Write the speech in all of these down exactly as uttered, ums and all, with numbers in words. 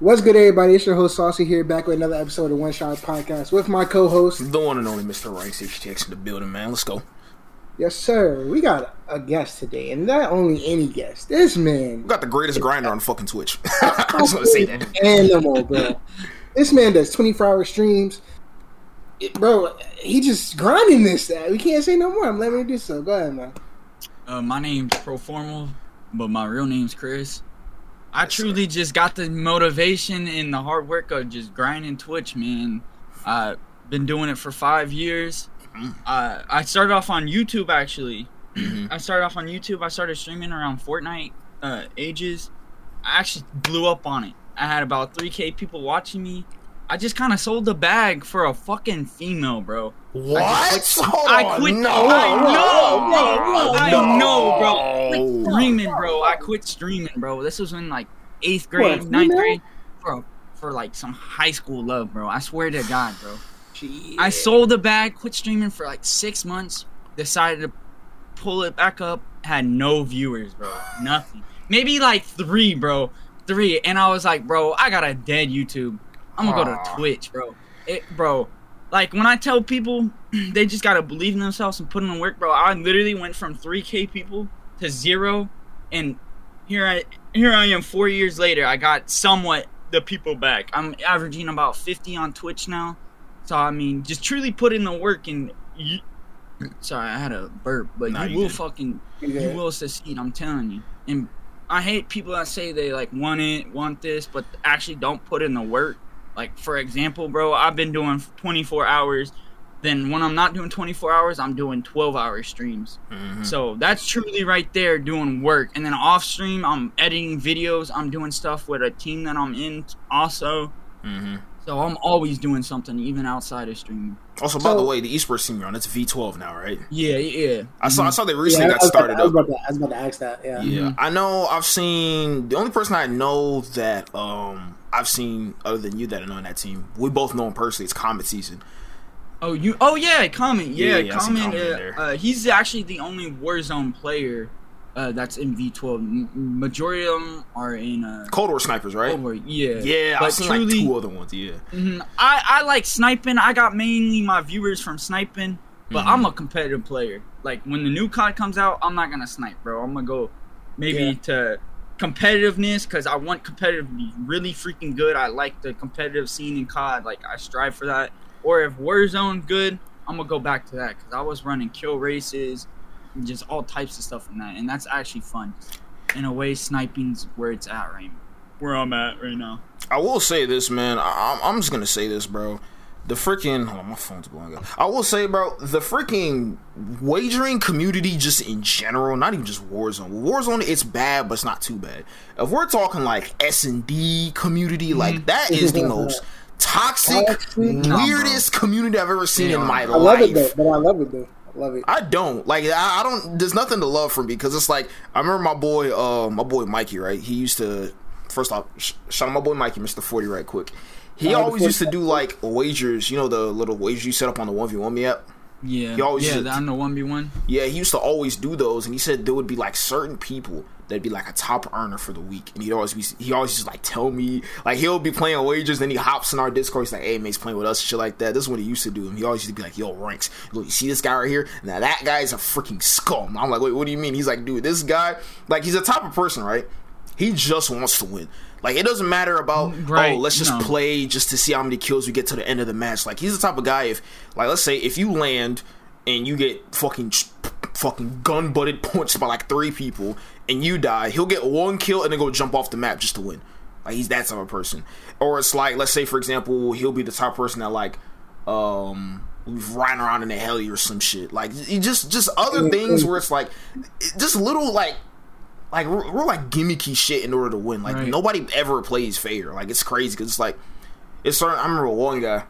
What's good, everybody? It's your host, Saucy, here, back with another episode of One Shot Podcast with my co-host, the one and only Mister Rice H T X in the building, man. Let's go. Yes, sir. We got a guest today, and not only any guest. This man... We got the greatest grinder on fucking Twitch. I just want to say that. Animal, bro. This man does twenty-four hour streams. It, bro, he just grinding this. That. We can't say no more. I'm letting him do so. Go ahead, man. Uh, my name's Proformal, but my real name's Chris. I truly just got the motivation and the hard work of just grinding Twitch, man. I've been doing it for five years. Uh, I started off on YouTube, actually. I started off on YouTube. I started streaming around Fortnite uh, ages. I actually blew up on it. I had about three K people watching me. I just kind of sold the bag for a fucking female, bro. What? I, just, like, oh, I quit. No, I know, bro. No, I know, bro. Quit streaming, bro. I quit streaming, bro. This was in like eighth grade, what, ninth grade, bro, for like some high school love, bro. I swear to God, bro. Jeez. I sold the bag, quit streaming for like six months. Decided to pull it back up. Had no viewers, bro. Nothing. Maybe like three, bro. Three, and I was like, bro, I got a dead YouTube. I'm gonna go to Twitch, bro. It, bro, like when I tell people they just gotta believe in themselves and put in work, bro. I literally went from three K people to zero, and here I here I am four years later. I got somewhat the people back. I'm averaging about fifty on Twitch now. So I mean, just truly put in the work, and you, sorry, I had a burp, but no, you, you will didn't. fucking yeah. you will succeed. I'm telling you. And I hate people that say they like want it, want this, but actually don't put in the work. Like, for example, bro, I've been doing twenty-four hours. Then when I'm not doing twenty-four hours, I'm doing twelve hour streams. Mm-hmm. So that's truly right there doing work. And then off stream, I'm editing videos. I'm doing stuff with a team that I'm in also. Mm-hmm. So I'm always doing something, even outside of streaming. Also, by so, the way, the esports team you're on, it's V twelve now, right? Yeah, yeah. I saw I saw they recently yeah, got started up. I was about to, I was about to ask that, yeah. Yeah, mm-hmm. I know I've seen... The only person I know that um, I've seen, other than you, that I know on that team, we both know him personally, it's Comet season. Oh, you? Oh, yeah, Comet. Yeah, yeah, yeah Comet. Comet uh, uh, he's actually the only Warzone player Uh, that's in V twelve. Majority of them are in uh, Cold War snipers, right? Cold War, yeah, yeah. But I've seen truly, like two other ones. Yeah, mm-hmm, I, I like sniping. I got mainly my viewers from sniping, but mm-hmm. I'm a competitive player. Like when the new C O D comes out, I'm not gonna snipe, bro. I'm gonna go maybe yeah. to competitiveness because I want competitive to be really freaking good. I like the competitive scene in C O D. Like I strive for that. Or if Warzone good, I'm gonna go back to that because I was running kill races. Just all types of stuff in that, and that's actually fun. In a way, sniping's where it's at right now. Where I'm at right now. I will say this, man. I, I'm just gonna say this, bro. The freaking hold on, my phone's blowing up. I will say, bro, the freaking wagering community, just in general, not even just Warzone. Warzone, it's bad, but it's not too bad. If we're talking like S and D community, mm-hmm. like that is the most toxic, no, weirdest bro. community I've ever seen yeah. in my I life. I love it, though. But I love it though. Love it. I don't like. I, I don't. There's nothing to love for me because it's like I remember my boy, uh, my boy Mikey, right? He used to first off sh- shout out my boy Mikey, Mister forty, right quick. He oh, always used to do like wagers, you know, the little wagers you set up on the one v one me app. Yeah, he always yeah, used to, on the one v one. Yeah, he used to always do those, and he said there would be like certain people that'd be like a top earner for the week, and he'd always be he always just like tell me like he'll be playing wagers, then he hops in our Discord, he's like, hey, mate's playing with us, shit like that. This is what he used to do, and he always used to be like, yo, ranks, look, you see this guy right here? Now that guy's a freaking scum. I'm like, wait, what do you mean? He's like, dude, this guy, like, he's a type of person, right? He just wants to win. Like, it doesn't matter about, right, oh, let's just no. play just to see how many kills we get to the end of the match. Like, he's the type of guy if, like, let's say if you land and you get fucking fucking gun-butted punched by, like, three people and you die, he'll get one kill and then go jump off the map just to win. Like, he's that type of person. Or it's like, let's say, for example, he'll be the type of person that, like, um... riding around in a heli or some shit. Like, just, just other things where it's, like, just little, like, Like, we're, we're, like, gimmicky shit in order to win. Like, right. Nobody ever plays fair. Like, it's crazy because it's, like, it's certain... I remember one guy.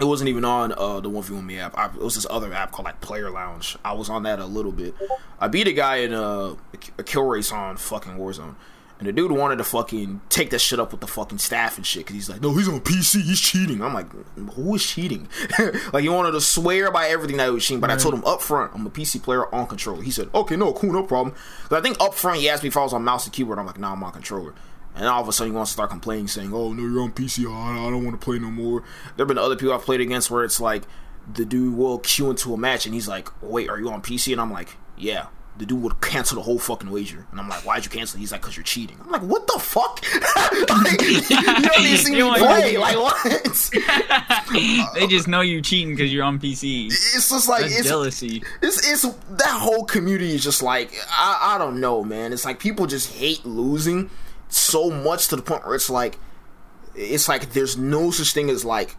It wasn't even on uh, the one v one me app. I, it was this other app called, like, Player Lounge. I was on that a little bit. I beat a guy in a, a kill race on fucking Warzone. And the dude wanted to fucking take that shit up with the fucking staff and shit. Because he's like, no, he's on P C. He's cheating. I'm like, who is cheating? Like, he wanted to swear by everything that he was cheating. But right. I told him up front, I'm a P C player on controller. He said, okay, no, cool, no problem. Because I think up front, he asked me if I was on mouse and keyboard. I'm like, nah, I'm on controller. And all of a sudden you want to start complaining, saying, oh, no, you're on P C, I don't want to play no more. There have been other people I've played against where it's like, the dude will queue into a match, and he's like, wait, are you on P C? And I'm like, yeah. The dude would cancel the whole fucking wager. And I'm like, why'd you cancel? He's like, because you're cheating. I'm like, what the fuck? Like, you don't even see me play. Like, what? They just know you're cheating because you're on P C. It's just like, that's it's jealousy. It's, it's, it's, that whole community is just like, I, I don't know, man. It's like people just hate losing so much to the point where it's like, it's like there's no such thing as like,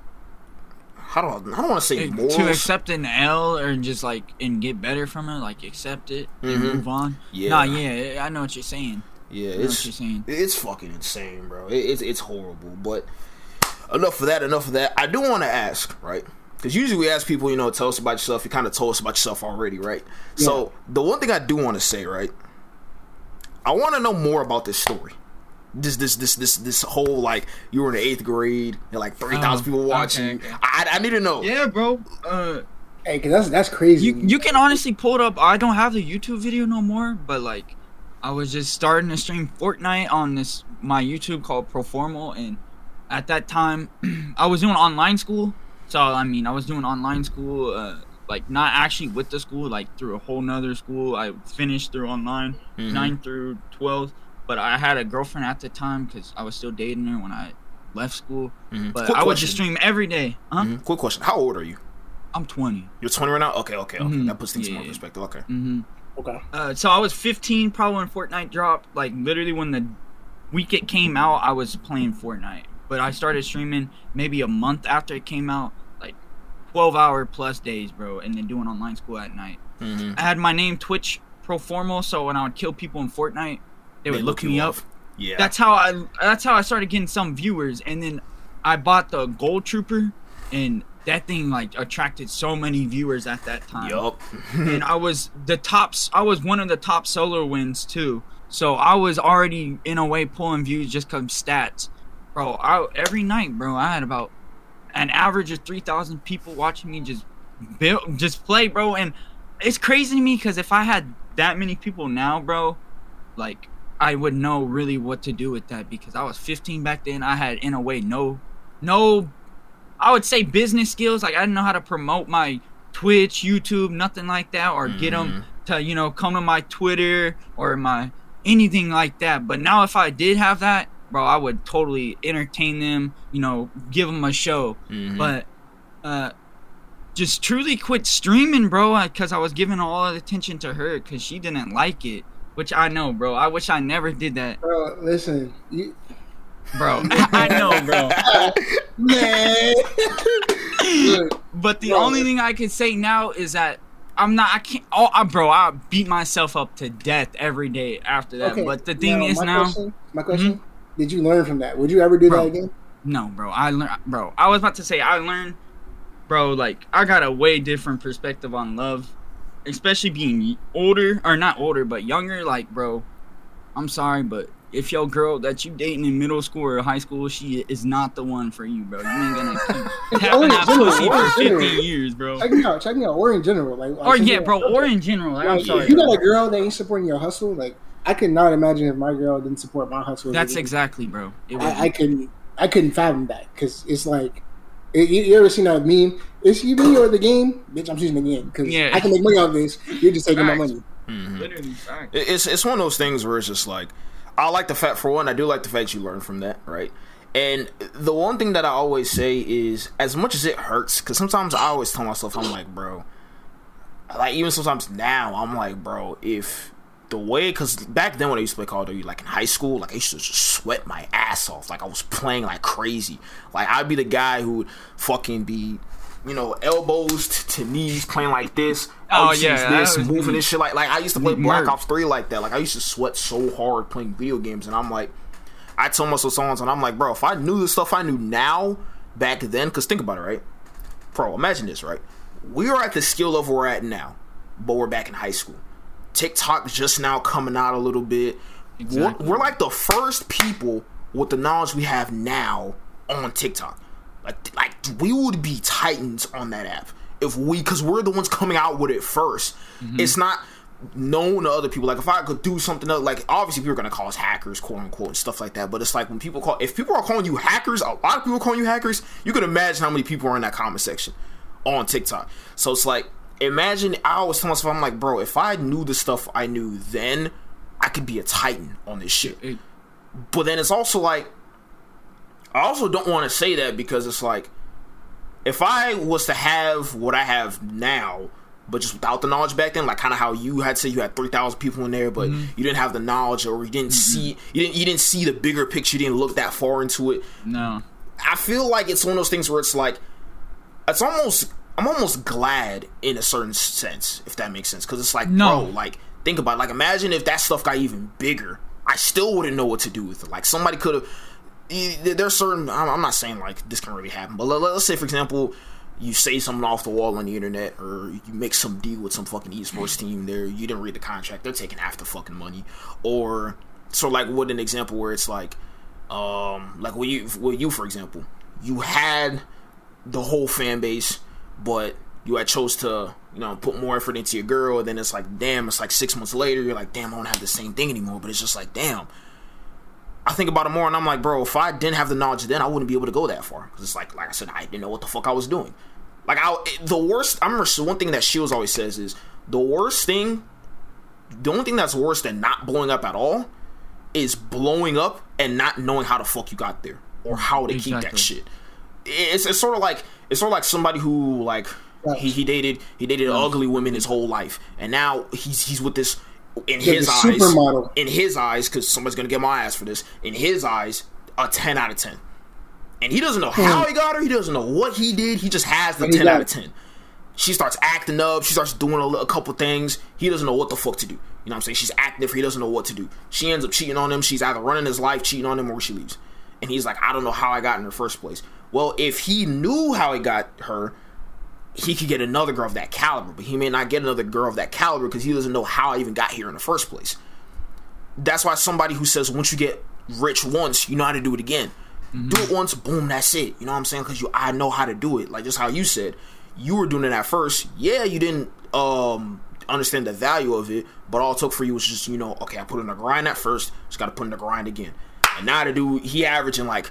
I don't, I don't want to say morals. To accept an L or just like and get better from it, like accept it mm-hmm. and move on. Yeah. Nah, yeah, I know what you're saying. Yeah, I know it's what you're saying. It's fucking insane, bro. It, it's it's horrible. But enough of that. Enough of that. I do want to ask, right? Because usually we ask people, you know, tell us about yourself. You kind of told us about yourself already, right? Yeah. So the one thing I do want to say, right? I want to know more about this story. This this this this this whole like you were in the eighth grade and like three thousand oh, people watching. Okay, okay. I I need to know. Yeah, bro. Uh, hey, cause that's that's crazy. You you can honestly pull it up. I don't have the YouTube video no more, but like, I was just starting to stream Fortnite on this my YouTube called Proformal, and at that time, I was doing online school. So I mean, I was doing online school, uh, like not actually with the school, like through a whole nother school. I finished through online mm-hmm. nine through twelve. But I had a girlfriend at the time because I was still dating her when I left school. Mm-hmm. But Quick I would question. just stream every day. Huh? Mm-hmm. Quick question. How old are you? I'm twenty. You're twenty right now? Okay, okay, okay. Mm-hmm. That puts things yeah. more in perspective. Okay. Mm-hmm. Okay. Uh, so I was fifteen probably when Fortnite dropped. Like, literally when the week it came out, I was playing Fortnite. But I started streaming maybe a month after it came out. Like, twelve-hour plus days, bro. And then doing online school at night. Mm-hmm. I had my name Twitch Proformal, so when I would kill people in Fortnite, They, they would look, look me up. Yeah. That's how I that's how I started getting some viewers, and then I bought the Gold Trooper, and that thing like attracted so many viewers at that time. Yup. And I was the tops I was one of the top solo wins too. So I was already in a way pulling views just cuz stats. Bro, I every night, bro, I had about an average of three thousand people watching me just build, just play, bro, and it's crazy to me cuz if I had that many people now, bro, like I would know really what to do with that because I was fifteen back then. I had, in a way, no, no, I would say business skills. Like, I didn't know how to promote my Twitch, YouTube, nothing like that, or mm-hmm. get them to, you know, come to my Twitter or my anything like that. But now if I did have that, bro, I would totally entertain them, you know, give them a show. Mm-hmm. But uh, just truly quit streaming, bro, because I was giving all the attention to her because she didn't like it. Which I know, bro. I wish I never did that. Bro, listen. You... Bro, I know, bro. Man. But the bro. only thing I can say now is that I'm not, I can't, oh, I, bro, I beat myself up to death every day after that. Okay. But the thing now, is my now. Question, my question, mm-hmm. did you learn from that? Would you ever do bro, that again? No, bro. I learned, bro. I was about to say, I learned, bro, like, I got a way different perspective on love. Especially being older, or not older, but younger, like, bro, I'm sorry, but if your girl that you dating in middle school or high school, she is not the one for you, bro. You ain't gonna keep tapping out pussy for fifteen years, bro. Check me out, check me out, or in general. like. Or, yeah, bro, or in general. Like, I'm sorry. If you got a girl that ain't supporting your hustle, like, I could not imagine if my girl didn't support my hustle. That's exactly, bro. I, I, couldn't, I couldn't fathom that, because it's like, it, you, you ever seen that meme? It's you me or the game, bitch. I'm choosing the game because yeah. I can make money off this. You're just taking facts. my money. Mm-hmm. Literally, facts. It's it's one of those things where it's just like, I like the fact for one, I do like the fact you learn from that, right? And the one thing that I always say is, as much as it hurts, because sometimes I always tell myself, I'm like, bro, like even sometimes now, I'm like, bro, if. The way, because back then when I used to play Call of Duty, like in high school, like I used to just sweat my ass off. Like I was playing like crazy. Like I'd be the guy who would fucking be, you know, elbows to, to knees playing like this. Oh yeah, this was, moving this shit like like I used to play Black Ops three like that. Like I used to sweat so hard playing video games, and I'm like, I tell myself so and I'm like, bro, if I knew the stuff I knew now back then, because think about it, right, bro? Imagine this, right? We are at the skill level we're at now, but we're back in high school. TikTok just now coming out a little bit. Exactly. We're, we're like the first people with the knowledge we have now on TikTok. Like, like we would be titans on that app if we, because we're the ones coming out with it first. Mm-hmm. It's not known to other people. Like, if I could do something else, like, obviously people are going to call us hackers, quote unquote, and stuff like that. But it's like, when people call, if people are calling you hackers, a lot of people are calling you hackers, you can imagine how many people are in that comment section on TikTok. So it's like, imagine, I always tell myself, I'm like, bro, if I knew the stuff I knew then, I could be a titan on this shit. It, it, but then it's also like, I also don't want to say that, because it's like, if I was to have what I have now, but just without the knowledge back then, like kind of how you had said you had three thousand people in there, but mm-hmm. you didn't have the knowledge, or you didn't mm-hmm. see, you didn't, you didn't see the bigger picture. You didn't look that far into it. No. I feel like it's one of those things where it's like, it's almost, I'm almost glad in a certain sense, if that makes sense. Cause it's like, no. bro, like think about it. Like, imagine if that stuff got even bigger, I still wouldn't know what to do with it. Like, somebody could have, there's certain, I'm not saying like this can really happen, but let's say, for example, you say something off the wall on the internet, or you make some deal with some fucking esports team there, you didn't read the contract, they're taking half the fucking money. Or so, like, what an example where it's like, um, like with you, with you, for example, you had the whole fan base, but you had chose to, you know, put more effort into your girl, and then it's like, damn, it's like six months later, you're like, damn, I don't have the same thing anymore. But it's just like, damn, I think about it more, and I'm like, bro, if I didn't have the knowledge then, I wouldn't be able to go that far. Because it's like, like I said, I didn't know what the fuck I was doing. Like, I, the worst, I remember one thing that Shields always says is, the worst thing, the only thing that's worse than not blowing up at all is blowing up and not knowing how the fuck you got there, or how to exactly. keep that shit. It's, it's sort of like, it's sort of like somebody who, like, he, he dated, he dated yeah. ugly women his whole life, and now he's, he's with this, in yeah, his eyes, supermodel. in his eyes, because somebody's gonna get my ass for this. In his eyes, a ten out of ten, and he doesn't know mm. how he got her. He doesn't know what he did. He just has the and ten out of ten. She starts acting up. She starts doing a, a couple things. He doesn't know what the fuck to do. You know what I'm saying? She's acting if he doesn't know what to do. She ends up cheating on him. She's either running his life, cheating on him, or she leaves. And he's like, I don't know how I got in the first place. Well, if he knew how he got her, he could get another girl of that caliber, but he may not get another girl of that caliber because he doesn't know how I even got here in the first place. That's why somebody who says, once you get rich once, you know how to do it again. Mm-hmm. Do it once, boom, that's it. You know what I'm saying? Because you, I know how to do it. Like, just how you said, you were doing it at first. Yeah, you didn't um, understand the value of it, but all it took for you was just, you know, okay, I put in the grind at first, just got to put in the grind again. And now the dude, he averaging like,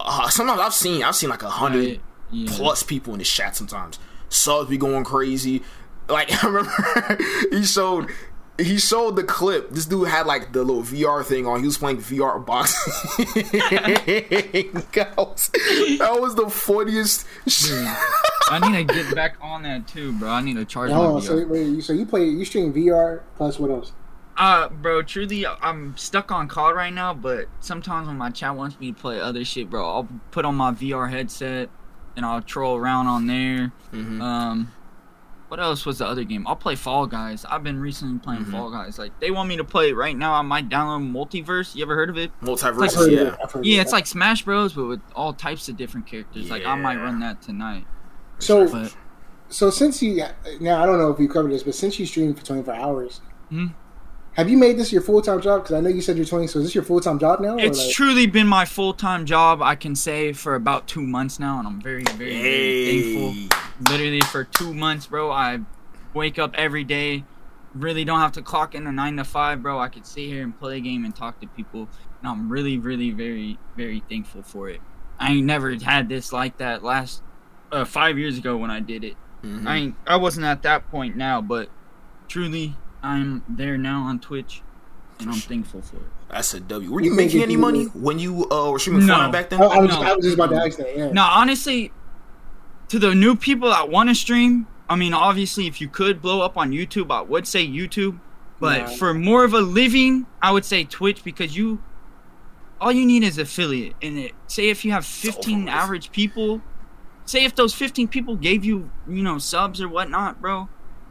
uh, sometimes I've seen, I've seen like a hundred right. yeah. plus people in his chat sometimes. Subs be going crazy. Like, I remember he showed he showed the clip. This dude had like the little V R thing on. He was playing V R boxing. that, was, that was the funniest shit. I need to get back on that too, bro. I need to charge no, my V R. So, wait, so you play you stream V R plus what else? Uh, bro, truly, I'm stuck on call right now, but sometimes when my chat wants me to play other shit, bro, I'll put on my V R headset. And I'll troll around on there. Mm-hmm. Um, what else was the other game? I'll play Fall Guys. I've been recently playing mm-hmm. Fall Guys. Like, they want me to play it right now. I might download Multiverse. You ever heard of it? Multiverse, like, yeah. Yeah, yeah, it's like Smash Bros, but with all types of different characters. Yeah. Like, I might run that tonight. So, but, so since you now, I don't know if you covered this, but since you streamed for twenty-four hours. Mm-hmm. Have you made this your full-time job? Because I know you said you're twenty, so is this your full-time job now? It's like... truly been my full-time job, I can say, for about two months now, and I'm very, very, hey. very thankful. Literally for two months, bro, I wake up every day, really don't have to clock in a nine to five, bro. I could sit here and play a game and talk to people, and I'm really, really, very, very thankful for it. I ain't never had this like that last uh, five years ago when I did it. Mm-hmm. I ain't, I wasn't at that point now, but truly... I'm there now on Twitch, and I'm thankful for it. That's a W. Were you, you making any money was... when you uh, were streaming no. Fortnite back then? I, I, was, no. I was just about to ask that, yeah. No, honestly, to the new people that want to stream, I mean, obviously, if you could blow up on YouTube, I would say YouTube. But yeah. for more of a living, I would say Twitch, because you, all you need is affiliate. And it, say if you have fifteen so average people, say if those fifteen people gave you, you know, subs or whatnot, bro,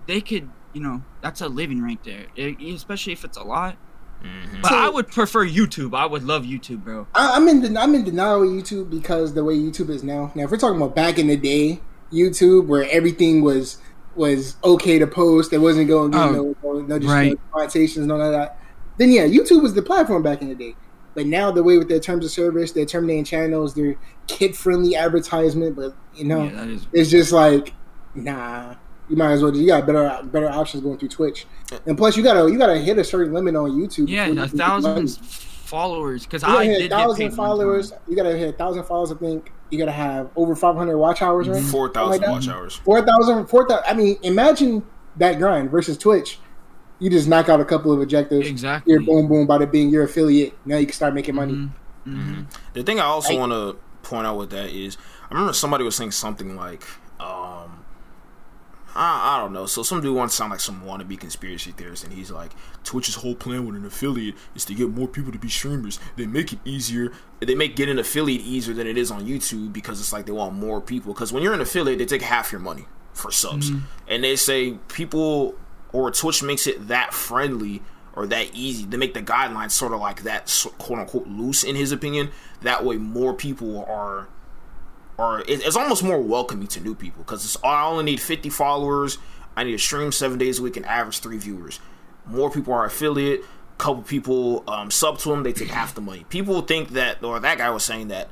they could... You know, that's a living right there, it, especially if it's a lot. Mm-hmm. But so, I would prefer YouTube. I would love YouTube, bro. I, I'm in I'm in denial of YouTube because the way YouTube is now. Now, if we're talking about back in the day, YouTube, where everything was was okay to post, it wasn't going to oh, no, no, just right. no connotations, none of that. Then yeah, YouTube was the platform back in the day. But now the way with their terms of service, their terminating channels, their kid friendly advertisement, but you know, yeah, is- it's just like nah. You might as well. You got better better options going through Twitch, and plus you gotta you gotta hit a certain limit on YouTube. Yeah, a thousand followers. Because I hit a thousand followers. You gotta hit a thousand followers. I think you gotta have over five hundred watch hours, right? Four thousand like watch hours. Four thousand. Four thousand. I mean, imagine that grind versus Twitch. You just knock out a couple of objectives. Exactly. You're boom boom. By being your affiliate, now you can start making money. Mm-hmm. Mm-hmm. The thing I also like, want to point out with that is, I remember somebody was saying something like, um. I, I don't know. So some dude wants to sound like some wannabe conspiracy theorist, and he's like, Twitch's whole plan with an affiliate is to get more people to be streamers. They make it easier. They make getting an affiliate easier than it is on YouTube because it's like they want more people. Because when you're an affiliate, they take half your money for subs. Mm-hmm. And they say people or Twitch makes it that friendly or that easy. They make the guidelines sort of like that, quote-unquote, loose in his opinion. That way more people are... Or it's almost more welcoming to new people because it's I only need fifty followers. I need to stream seven days a week and average three viewers. More people are affiliate. Couple people um, sub to them. They take half the money. People think that, or that guy was saying that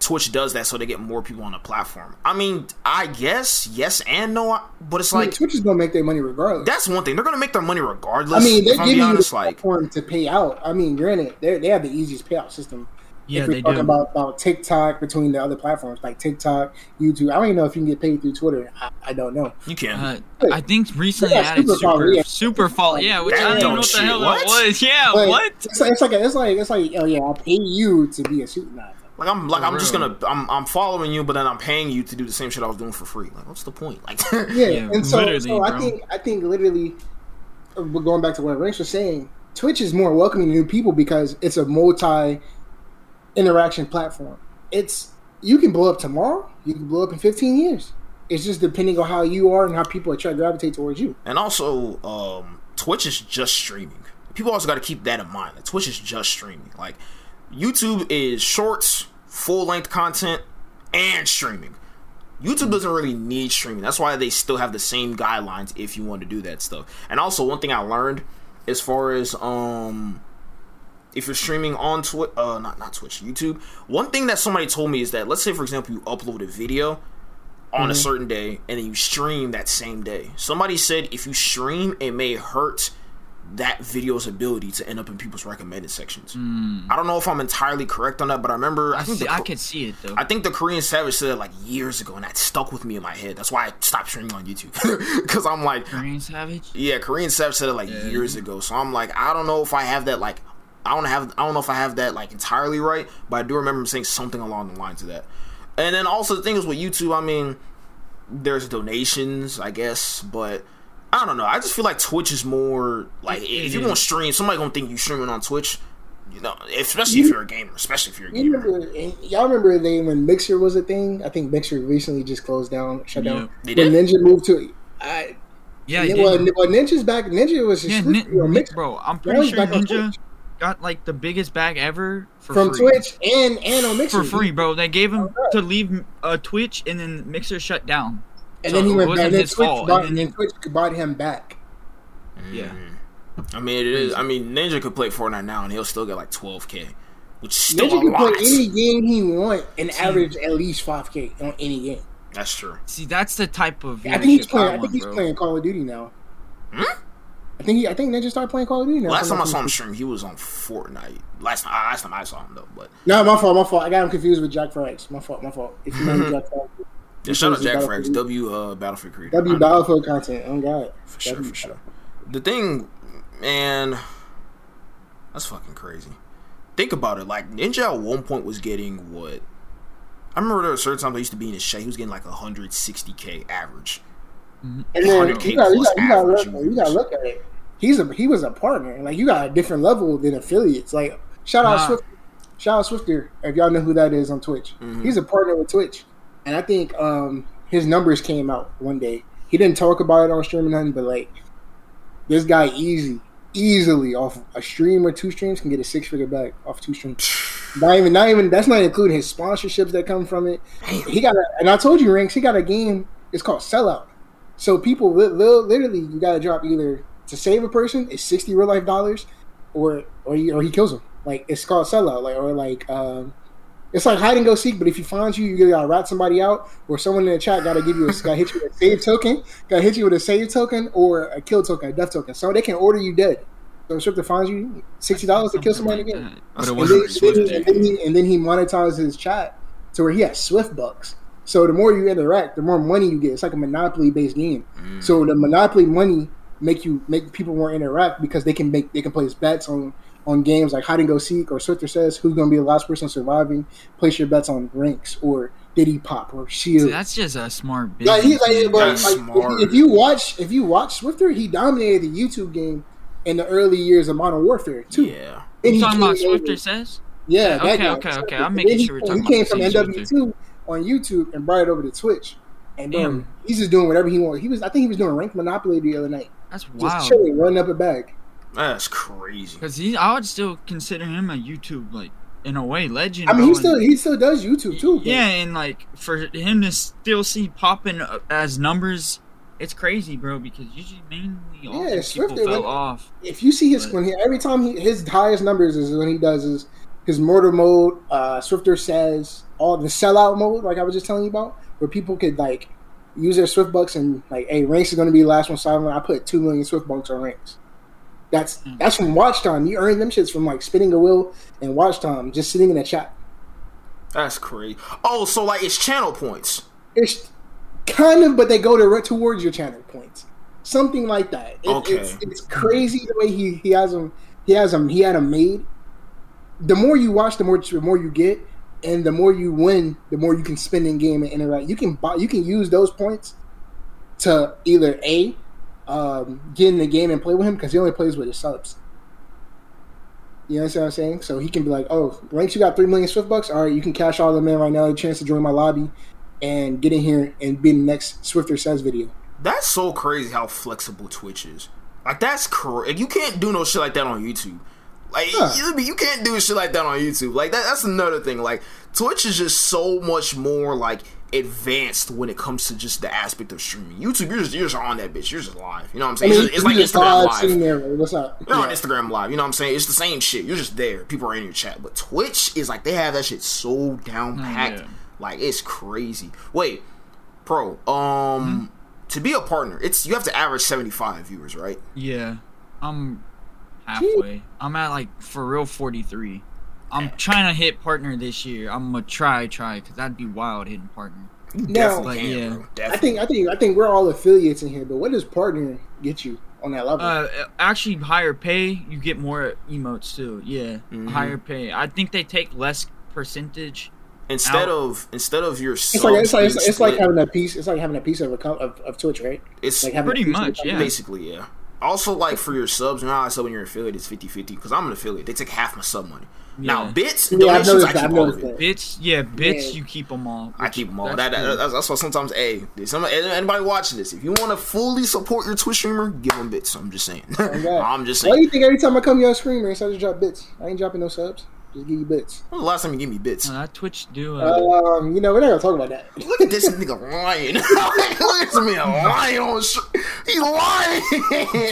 Twitch does that so they get more people on the platform. I mean, I guess yes and no, but it's I mean, like Twitch is gonna make their money regardless. That's one thing. They're gonna make their money regardless. I mean, they give you the platform like, to pay out. I mean, granted, they they have the easiest payout system. Yeah, if we're they talking do. About, about TikTok between the other platforms like TikTok, YouTube. I don't even know if you can get paid through Twitter. I, I don't know. You can. Uh, I think recently added Super Fall. Yeah, Super Fall. Yeah, which I don't know what the hell that was. Yeah, but what? It's like it's like a, it's like it's like oh yeah, I'll pay you to be a shooting knife. Like I'm like for I'm real. Just gonna I'm I'm following you, but then I'm paying you to do the same shit I was doing for free. Like what's the point? Like yeah, yeah, and so, so I think I think literally, going back to what Rachel was saying, Twitch is more welcoming to new people because it's a multi. Interaction platform. It's you can blow up tomorrow. You can blow up in fifteen years. It's just depending on how you are and how people are trying to gravitate towards you. And also, um, Twitch is just streaming. People also got to keep that in mind. That Twitch is just streaming. Like YouTube is shorts, full length content, and streaming. YouTube doesn't really need streaming. That's why they still have the same guidelines if you want to do that stuff. And also, one thing I learned as far as um. If you're streaming on Twitch, uh, not not Twitch, YouTube, one thing that somebody told me is that, let's say, for example, you upload a video on mm-hmm. a certain day and then you stream that same day. Somebody said if you stream, it may hurt that video's ability to end up in people's recommended sections. Mm. I don't know if I'm entirely correct on that, but I remember... I, I, think see, the, I could see it, though. I think the Korean Savage said it like years ago, and that stuck with me in my head. That's why I stopped streaming on YouTube. Because I'm like... Korean Savage? Yeah, Korean Savage said it like yeah. years ago. So I'm like, I don't know if I have that like... I don't have I don't know if I have that like entirely right, but I do remember him saying something along the lines of that. And then also the thing is with YouTube, I mean, there's donations, I guess, but I don't know. I just feel like Twitch is more like it, if you want to stream, somebody gonna think you streaming on Twitch, you know, especially you, if you're a gamer, especially if you're a gamer. Remember, y'all remember they when Mixer was a thing? I think Mixer recently just closed down, shut yeah. down. They did. When Ninja moved to I yeah, yeah well, well, Ninja's back. Ninja was yeah, Nin- you know, Mixer. Bro, I'm pretty sure Ninja. Got like the biggest bag ever for from free. Twitch and and on Mixer for free, bro. They gave him to leave uh, Twitch, and then Mixer shut down. And so then he went back. And then, Twitch bought, and then Twitch bought him back. Yeah, I mean it is. I mean Ninja could play Fortnite now, and he'll still get like twelve K, which is still Ninja a lot. Ninja can play any game he wants and see, average at least five K on any game. That's true. See, that's the type of. I think he's playing. I, want, I think he's bro. playing Call of Duty now. Hmm? I think he, I think Ninja started playing Call of Duty now. Last time I saw him stream, he was on Fortnite. Last, last time I saw him though, but no, my fault, my fault. I got him confused with Jack Frags. My fault, my fault. If you know Jack Frags, yeah, shout out Jack Frags. W uh, Battlefield creator. W Battlefield content. Oh god, for sure, for sure. The thing, man, that's fucking crazy. Think about it. Like Ninja at one point was getting what? I remember there was a certain time I used to be in his shape. He was getting like one hundred sixty K average. And then you gotta, you, gotta, you, gotta look, you gotta look at it. He's a he was a partner. Like you got a different level than affiliates. Like shout out nah. Swifter, shout out Swifter if y'all know who that is on Twitch. Mm-hmm. He's a partner with Twitch, and I think um, his numbers came out one day. He didn't talk about it on stream or nothing, but like this guy easy easily off a stream or two streams can get a six figure bag off two streams. Not even not even that's not including his sponsorships that come from it. He got a, and I told you Ranks he got a game. It's called Sellout. So people literally, you gotta drop either to save a person it's sixty real life dollars, or or, you, or he kills him. Like it's called Sellout, like or like um, It's like hide and go seek, but if he finds you, you either gotta rat somebody out, or someone in the chat gotta give you a gotta hit you with a save token, gotta hit you with a save token or a kill token, a death token. So they can order you dead. So Swifter finds you sixty dollars to kill somebody again. Like and, then, and, then he, and then he monetizes his chat to where he has Swift Bucks. So the more you interact, the more money you get. It's like a monopoly based game. Mm. So the monopoly money make you make people more interact because they can make they can place bets on, on games like hide and go seek or Swifter says who's gonna be the last person surviving. Place your bets on ranks or Diddy Pop or Shield. So that's just a smart business. Like, he, like, like, smart. If, if you watch if you watch Swifter, he dominated the YouTube game in the early years of Modern Warfare too. Yeah. You talking about Swifter over. Says? Yeah. Okay, that okay, okay. I'm making he, sure we're talking he about. He came from N W two on YouTube and brought it over to Twitch. And then he's just doing whatever he wants. He was I think he was doing ranked Monopoly the other night. That's wild. Just chilling, running up a bag. That's crazy. Because he, I would still consider him a YouTube, like, in a way, legend. I mean, he still he still does YouTube too. But. Yeah, and like for him to still see popping as numbers, it's crazy, bro. Because usually mainly all yeah, people fell like, off. If you see his but, when he, every time he, his highest numbers is when he does is his murder mode. Uh, Swifter says all the sellout mode, like I was just telling you about, where people could like use their Swift Bucks and like, hey, ranks is going to be the last one silent. I put two million Swift Bucks on ranks. That's that's from watch time. You earn them shits from like spinning a wheel and watch time, just sitting in a chat. That's crazy. Oh, so like it's channel points. It's kind of, but they go to, towards your channel points, something like that. It, okay, it's, it's crazy the way he, he has them. He has them. He had them made. The more you watch, the more the more you get, and the more you win, the more you can spend in game and interact. You can buy. You can use those points to either a. Um, get in the game and play with him because he only plays with his subs. You understand what I'm saying? So he can be like, oh, ranks, you got three million Swift Bucks? All right, you can cash all them in right now. A chance to join my lobby and get in here and be in the next Swifter Says video. That's so crazy how flexible Twitch is. Like, that's crazy. You can't do no shit like that on YouTube. Like, huh. you can't do shit like that on YouTube. Like, that, that's another thing. Like, Twitch is just so much more, like, advanced when it comes to just the aspect of streaming. YouTube, you're just, you're just on that bitch. You're just live. You know what I'm saying? I mean, it's it's like Instagram live. There, What's up? You're yeah. on Instagram live. You know what I'm saying? It's the same shit. You're just there. People are in your chat. But Twitch is like, they have that shit so down packed. Oh, yeah. Like, it's crazy. Wait, pro, um, mm-hmm. to be a partner, it's you have to average seventy-five viewers, right? Yeah. I'm halfway. Jeez. I'm at, like, for real, forty-three. I'm trying to hit partner this year. I'm gonna try, try, because that'd be wild hitting partner. You definitely can, yeah. bro. Definitely. I think, I think, I think we're all affiliates in here. But what does partner get you on that level? Uh, actually, higher pay, you get more emotes too. Yeah, mm-hmm. higher pay. I think they take less percentage. Instead out. of instead of your subs, it's like it's like, it's, it's like having a piece. It's like having a piece of a of, of Twitch, right? It's like pretty much, yeah. Basically, yeah. Also, like, for your subs, you know how I said when you're an affiliate, it's fifty-fifty, because I'm an affiliate. They take half my sub money. Yeah. Now, bits, yeah, donations, I, I keep all of it. Bits, yeah, bits, yeah. You keep them all. I keep them all. That's, that, that, that's, that's why sometimes, hey, somebody, anybody watching this, if you want to fully support your Twitch streamer, give them bits. I'm just saying. Oh, I'm just saying. Why do you think every time I come to your streamer, I just drop bits? I ain't dropping no subs. Just give you bits. When was the last time you gave me bits? Uh, Twitch do. Uh... Um, you know, we're not gonna talk about that. Look at this nigga lying. Look at this man lying on. Sh- He's lying.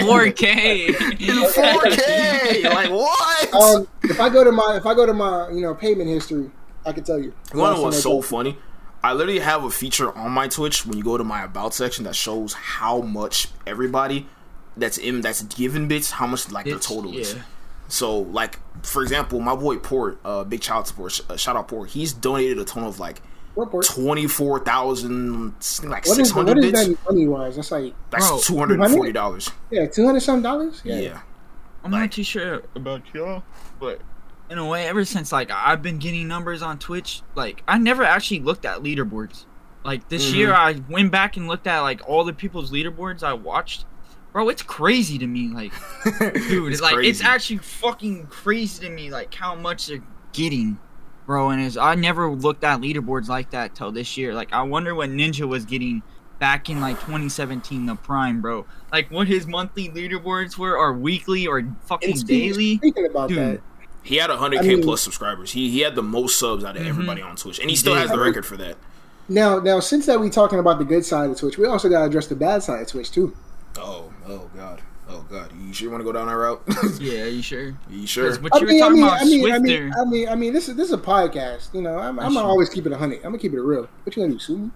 four K. four K. Like what? Um, if I go to my, if I go to my, you know, payment history, I can tell you. You wanna know what's so day. funny? I literally have a feature on my Twitch when you go to my about section that shows how much everybody that's in that's given bits, how much like bits, their total yeah. is. So, like, for example, my boy Port, uh, Big Child Support, uh, shout out Port, he's donated a total of, like, twenty-four thousand, like, what six hundred is, what is bits. That money-wise? That's, like, that's bro, two hundred forty dollars. Yeah, two hundred something dollars? Yeah. yeah. I'm like, not too sure about y'all, but in a way, ever since, like, I've been getting numbers on Twitch, like, I never actually looked at leaderboards. Like, this mm-hmm. year, I went back and looked at, like, all the people's leaderboards I watched. Bro, it's crazy to me, like, dude, it's like, crazy. It's actually fucking crazy to me, like, how much they're getting, bro, and it's, I never looked at leaderboards like that till this year, like, I wonder what Ninja was getting back in, like, twenty seventeen, the prime, bro, like, what his monthly leaderboards were, or weekly, or fucking it's, daily, thinking about dude. That. He had one hundred K I mean, plus subscribers, he he had the most subs out of mm-hmm. everybody on Twitch, and he still yeah. has the record for that. Now, now, since that we talking about the good side of Twitch, we also gotta address the bad side of Twitch, too. Oh, oh, God. Oh God, you sure you want to go down that route? Yeah, you sure? You sure? What you I mean, were talking I mean, about I mean, Swifter. I mean, I mean, I mean, this is this is a podcast. You know, I'm, I'm gonna always keep it a hundred. I'm gonna keep it real. What you gonna do, sue me?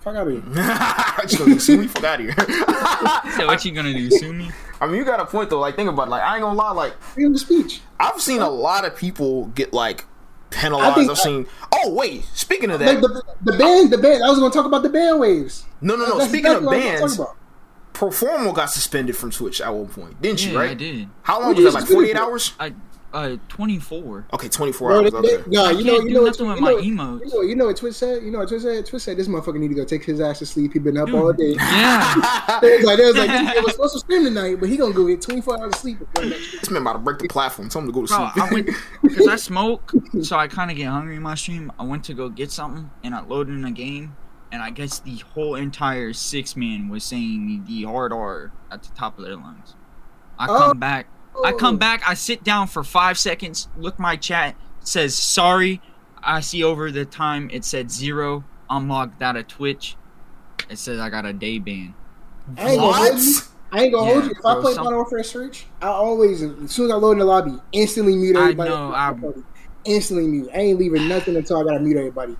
Fuck out of here. So you sue me? Fuck out of here. So what you gonna do, sue me? I mean, you got a point though. Like, think about it. Like, I ain't gonna lie. Like, freedom of speech. I've seen a lot of people get like penalized. I think, I've seen. Oh wait, speaking of that, the, the, the band, the band. I was gonna talk about the band waves. No, no, no. That's speaking of bands. Proformal got suspended from Twitch at one point, didn't yeah, you? Right? I did. How long was that? Like forty-eight hours? I, uh, twenty-four. Okay, twenty-four no, hours. They, they, no, you know, you know, what, you, know, you, know you know, you know what Twitch said. You know what Twitch said. Twitch said this motherfucker need to go take his ass to sleep. He been up Dude, all day. Yeah. They was like, they was like, it was supposed to stream tonight, but he gonna go get twenty-four hours of sleep. This man about to break the platform. Tell him to go to sleep. Bro, I went because I smoke, so I kind of get hungry in my stream. I went to go get something, and I loaded in a game. And I guess the whole entire six men was saying the hard R at the top of their lungs. I come oh. back. I come back. I sit down for five seconds. Look, my chat says sorry. I see over the time it said zero. I'm logged out of Twitch. It says I got a day ban. I ain't what? Gonna I ain't gonna yeah, hold you. If bro, I play some... Modern Warfare Search, I always, as soon as I load in the lobby, instantly mute everybody. I know. I... Instantly mute. I ain't leaving nothing until I gotta mute everybody.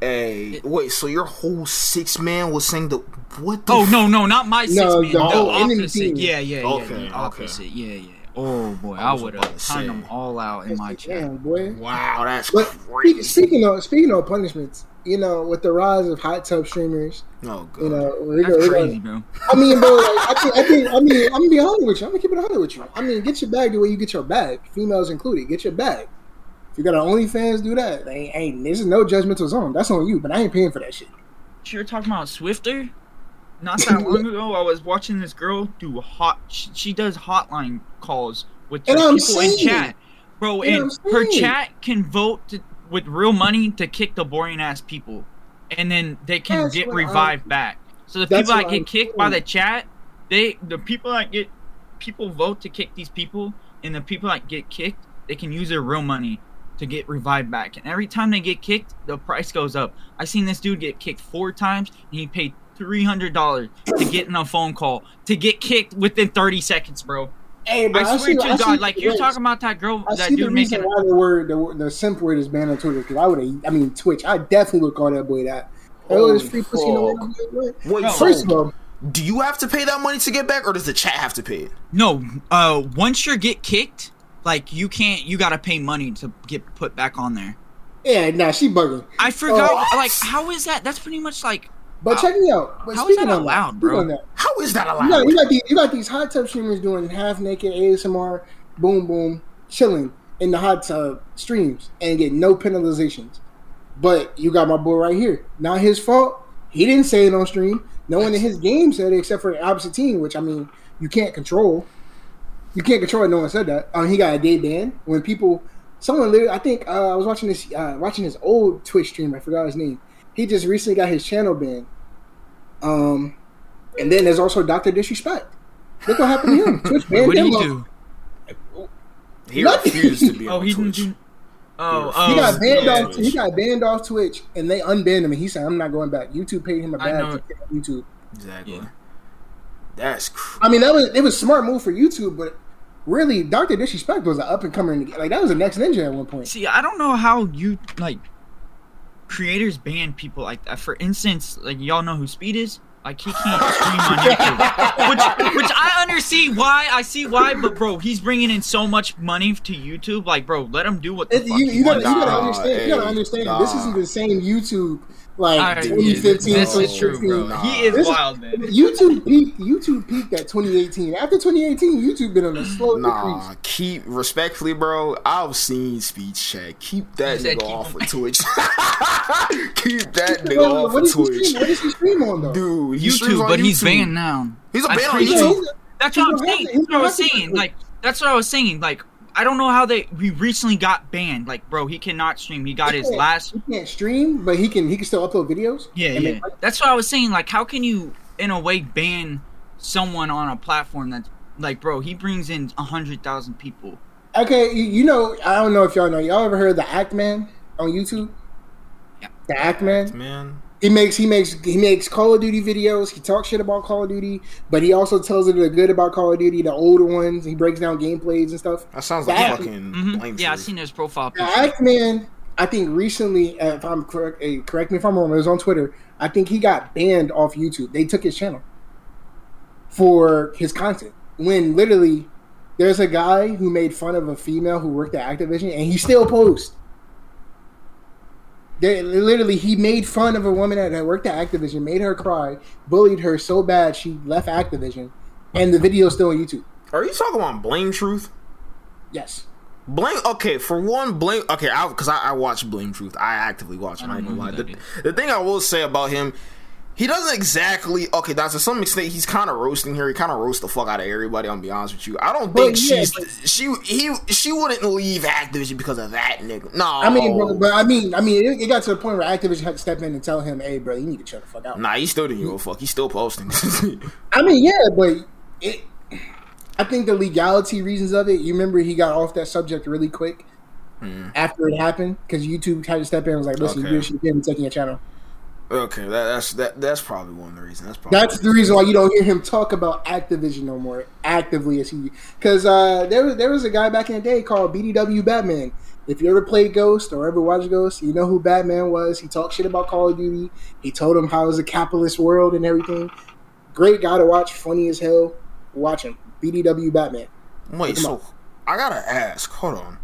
Hey, wait! So your whole six man was saying the what? The oh f- no, no, not my six no, man. The, the whole opposite. Yeah, yeah, yeah. Okay, yeah, opposite. Okay. Yeah, yeah. Oh boy, I, I would have timed them all out in that's my chat. Boy. Wow, that's but crazy. Speaking of speaking of punishments, you know, with the rise of hot tub streamers, oh god, you know, that's go, crazy, go. Bro. I mean, bro, like, I think, I think, I mean, I'm gonna be honest with you. I'm gonna keep it honest with you. I mean, get your bag the way you get your bag, females included. Get your bag. You got OnlyFans do that. They ain't. This is no judgmental zone. That's on you. But I ain't paying for that shit. You were talking about Swifter. Not that long ago, I was watching this girl do hot. She, she does hotline calls with the people saying, in chat, bro. And, and her chat can vote to, with real money to kick the boring ass people, and then they can that's get revived I'm, back. So the people that get I'm kicked doing. by the chat, they the people that get people vote to kick these people, and the people that get kicked, they can use their real money to get revived back. And every time they get kicked, the price goes up. I seen this dude get kicked four times, and he paid three hundred dollars to get in a phone call, to get kicked within thirty seconds, bro. Hey, bro I, I swear see, to I God, like, you're race. talking about that girl, I that dude the making... I see why the word, the, the simp word is banned on Twitter, because I would I mean, Twitch, I definitely would call that boy that. Oh, this free pussy, no, Wait, no. First of all, do you have to pay that money to get back, or does the chat have to pay it? No, uh, once you get kicked... Like, you can't, you gotta pay money to get put back on there. Yeah, nah, she bugging. I forgot, uh, like, how is that? That's pretty much like... But uh, check me out. But how is that allowed, that, bro? That, how is that allowed? You got, you, got these, you got these hot tub streamers doing half-naked A S M R, boom, boom, chilling in the hot tub streams and get no penalizations. But you got my boy right here. Not his fault. He didn't say it on stream. No one in his game said it except for the opposite team, which, I mean, you can't control. You can't control it. No one said that. Um, he got a day ban when people, someone literally. I think uh, I was watching this, uh, watching his old Twitch stream. I forgot his name. He just recently got his channel banned. Um, and then there's also Doctor Disrespect. Look what happened to him. Twitch banned what did him he do? Off. He Nothing. refused to be on oh, he Twitch. Didn't do... Oh, he, oh, got banned yeah, off, he got banned off Twitch, and they unbanned him. And he said, "I'm not going back." YouTube paid him a ban to YouTube. Exactly. Yeah. That's crazy. I mean, that was it was a smart move for YouTube, but. Really, Doctor Disrespect was an up-and-coming... Like, that was the next Ninja at one point. See, I don't know how you, like... Creators ban people like that. For instance, like, y'all know who Speed is? Like, he can't stream on YouTube. Which, which I understand why. I see why, but, bro, he's bringing in so much money to YouTube. Like, bro, let him do what the it, fuck you, you gotta, nah, you gotta understand. Hey, you gotta understand. Nah. This isn't the same YouTube... Like twenty fifteen, this is true, bro. Nah. He is this wild, man. YouTube peaked. YouTube peaked at twenty eighteen. After twenty eighteen, YouTube been on a slow nah, decrease. Keep respectfully, bro. I've seen Speed Chat. Keep that nigga off of Twitch. Keep that nigga bro, off of Twitch. What does he stream on though? Dude, he YouTube, but YouTube. He's banned now. He's a ban on YouTube. That's what I'm saying. That's what I was saying. Like that's what I was saying. Like. I don't know how they. He recently got banned. Like, bro, he cannot stream. He got he his last. He can't stream, but he can. He can still upload videos. Yeah, yeah. Make- that's what I was saying. Like, how can you, in a way, ban someone on a platform that's like, bro? He brings in a hundred thousand people. Okay, you, you know, I don't know if y'all know. Y'all ever heard of the Act Man on YouTube? Yeah. The Act Man. Act Man. He makes he makes he makes Call of Duty videos. He talks shit about Call of Duty, but he also tells it the good about Call of Duty, the older ones. He breaks down gameplays and stuff. That sounds like that, fucking. Mm-hmm. Yeah, I've seen his profile. Now, Act Man, I think recently, uh, if I'm correct, uh, correct me if I'm wrong, it was on Twitter. I think he got banned off YouTube. They took his channel for his content. When literally, there's a guy who made fun of a female who worked at Activision, and he still posts. They, literally, he made fun of a woman that worked at Activision, made her cry, bullied her so bad she left Activision, and the video's still on YouTube. Are you talking about Blame Truth? Yes. Blame, okay, for one, Blame, okay, because I, I, I watch Blame Truth. I actively watch him. I don't know why. The, the thing I will say about him, he doesn't exactly, okay, that's to some extent, he's kind of roasting here. He kind of roasts the fuck out of everybody, I'll be honest with you. I don't but think yeah, she's, but, she he she wouldn't leave Activision because of that nigga. No. I mean, bro, but I mean, I mean, it, it got to the point where Activision had to step in and tell him, hey, bro, you need to chill the fuck out. Nah, he still didn't give a fuck. He's still posting. I mean, yeah, but it, I think the legality reasons of it, you remember he got off that subject really quick hmm. after it happened because YouTube had to step in and was like, listen, okay. you should be taking your channel. Okay, that, that's that. That's probably one of the reasons. That's probably that's the reason why you don't hear him talk about Activision no more actively as he, because uh, there was there was a guy back in the day called B D W Batman. If you ever played Ghost or ever watched Ghost, you know who Batman was. He talked shit about Call of Duty. He told him how it was a capitalist world and everything. Great guy to watch, funny as hell. Watch him, B D W Batman. Wait, so up. I gotta ask. Hold on.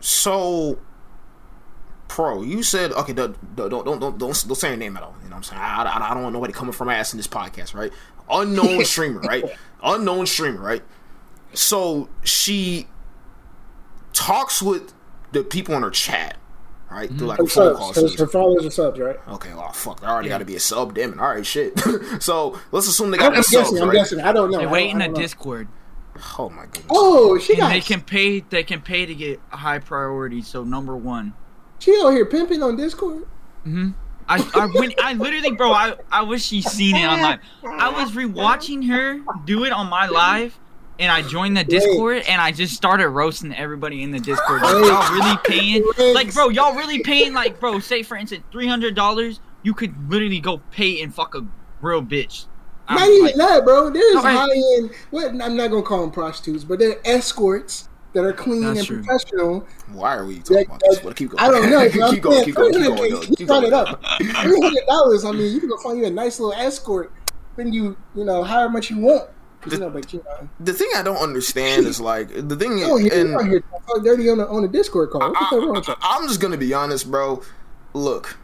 So. Pro, you said okay. Don't don't don't don't don't say your name at all. You know what I'm saying? I, I, I don't want nobody coming from my ass in this podcast, right? Unknown streamer, right? Unknown streamer, right? So she talks with the people in her chat, right? Through like her phone calls. Her, her followers are subs, right? Okay. Well, fuck. I already yeah. got to be a sub, damn it. All right, shit. So let's assume they got I'm guessing, subs, I'm right? guessing. I don't know. They wait in a Discord. Oh my goodness. Oh, she and got. They can pay. They can pay to get high priority. So number one. She out here pimping on Discord. Mm-hmm. I I, went, I literally, bro, I, I wish she seen it on live. I was rewatching her do it on my live, and I joined the Discord, and I just started roasting everybody in the Discord. Like, y'all really paying? Like, bro, y'all really paying? Like, bro, say, for instance, three hundred dollars, you could literally go pay and fuck a real bitch. Not even like, that, bro. There's right. high-end, well, I'm not going to call them prostitutes, but they're escorts. That are clean That's and true. Professional. Why are we talking that, about this? Well, keep going. I don't know. keep going. Keep going. Keep going. Keep keep going. It up. Three hundred dollars. I mean, you can go find you a nice little escort. Then you, you know, however much you want. The, you know, but, you know, the thing I don't understand is like the thing. Oh, you're and, out here talking dirty on the on the Discord call. What's I, wrong I, I'm just gonna be honest, bro. Look.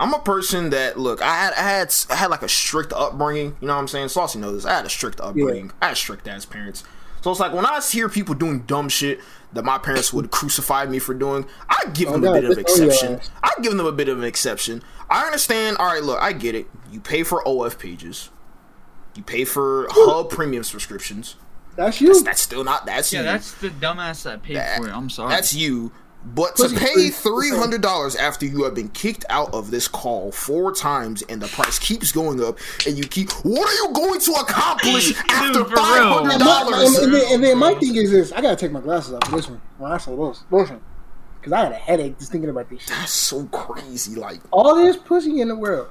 I'm a person that look. I had, I had, I had like a strict upbringing. You know what I'm saying? Saucy knows this. I had a strict upbringing. Yeah. I had strict ass parents. So it's like when I hear people doing dumb shit that my parents would crucify me for doing, I give them oh, no, a bit of exception. I give them a bit of an exception. I understand. All right, look, I get it. You pay for O F pages. You pay for Hub Premium subscriptions. That's you. That's, that's still not. That's yeah, you. Yeah, that's the dumbass that paid that, for it. I'm sorry. That's you. But to pay three hundred dollars after you have been kicked out of this call four times and the price keeps going up and you keep, what are you going to accomplish after five hundred dollars? And, my, and, then, and then my thing is this, I gotta take my glasses off for this one. Well, I saw those, because I had a headache just thinking about this shit. That's so crazy. Like all this pussy in the world.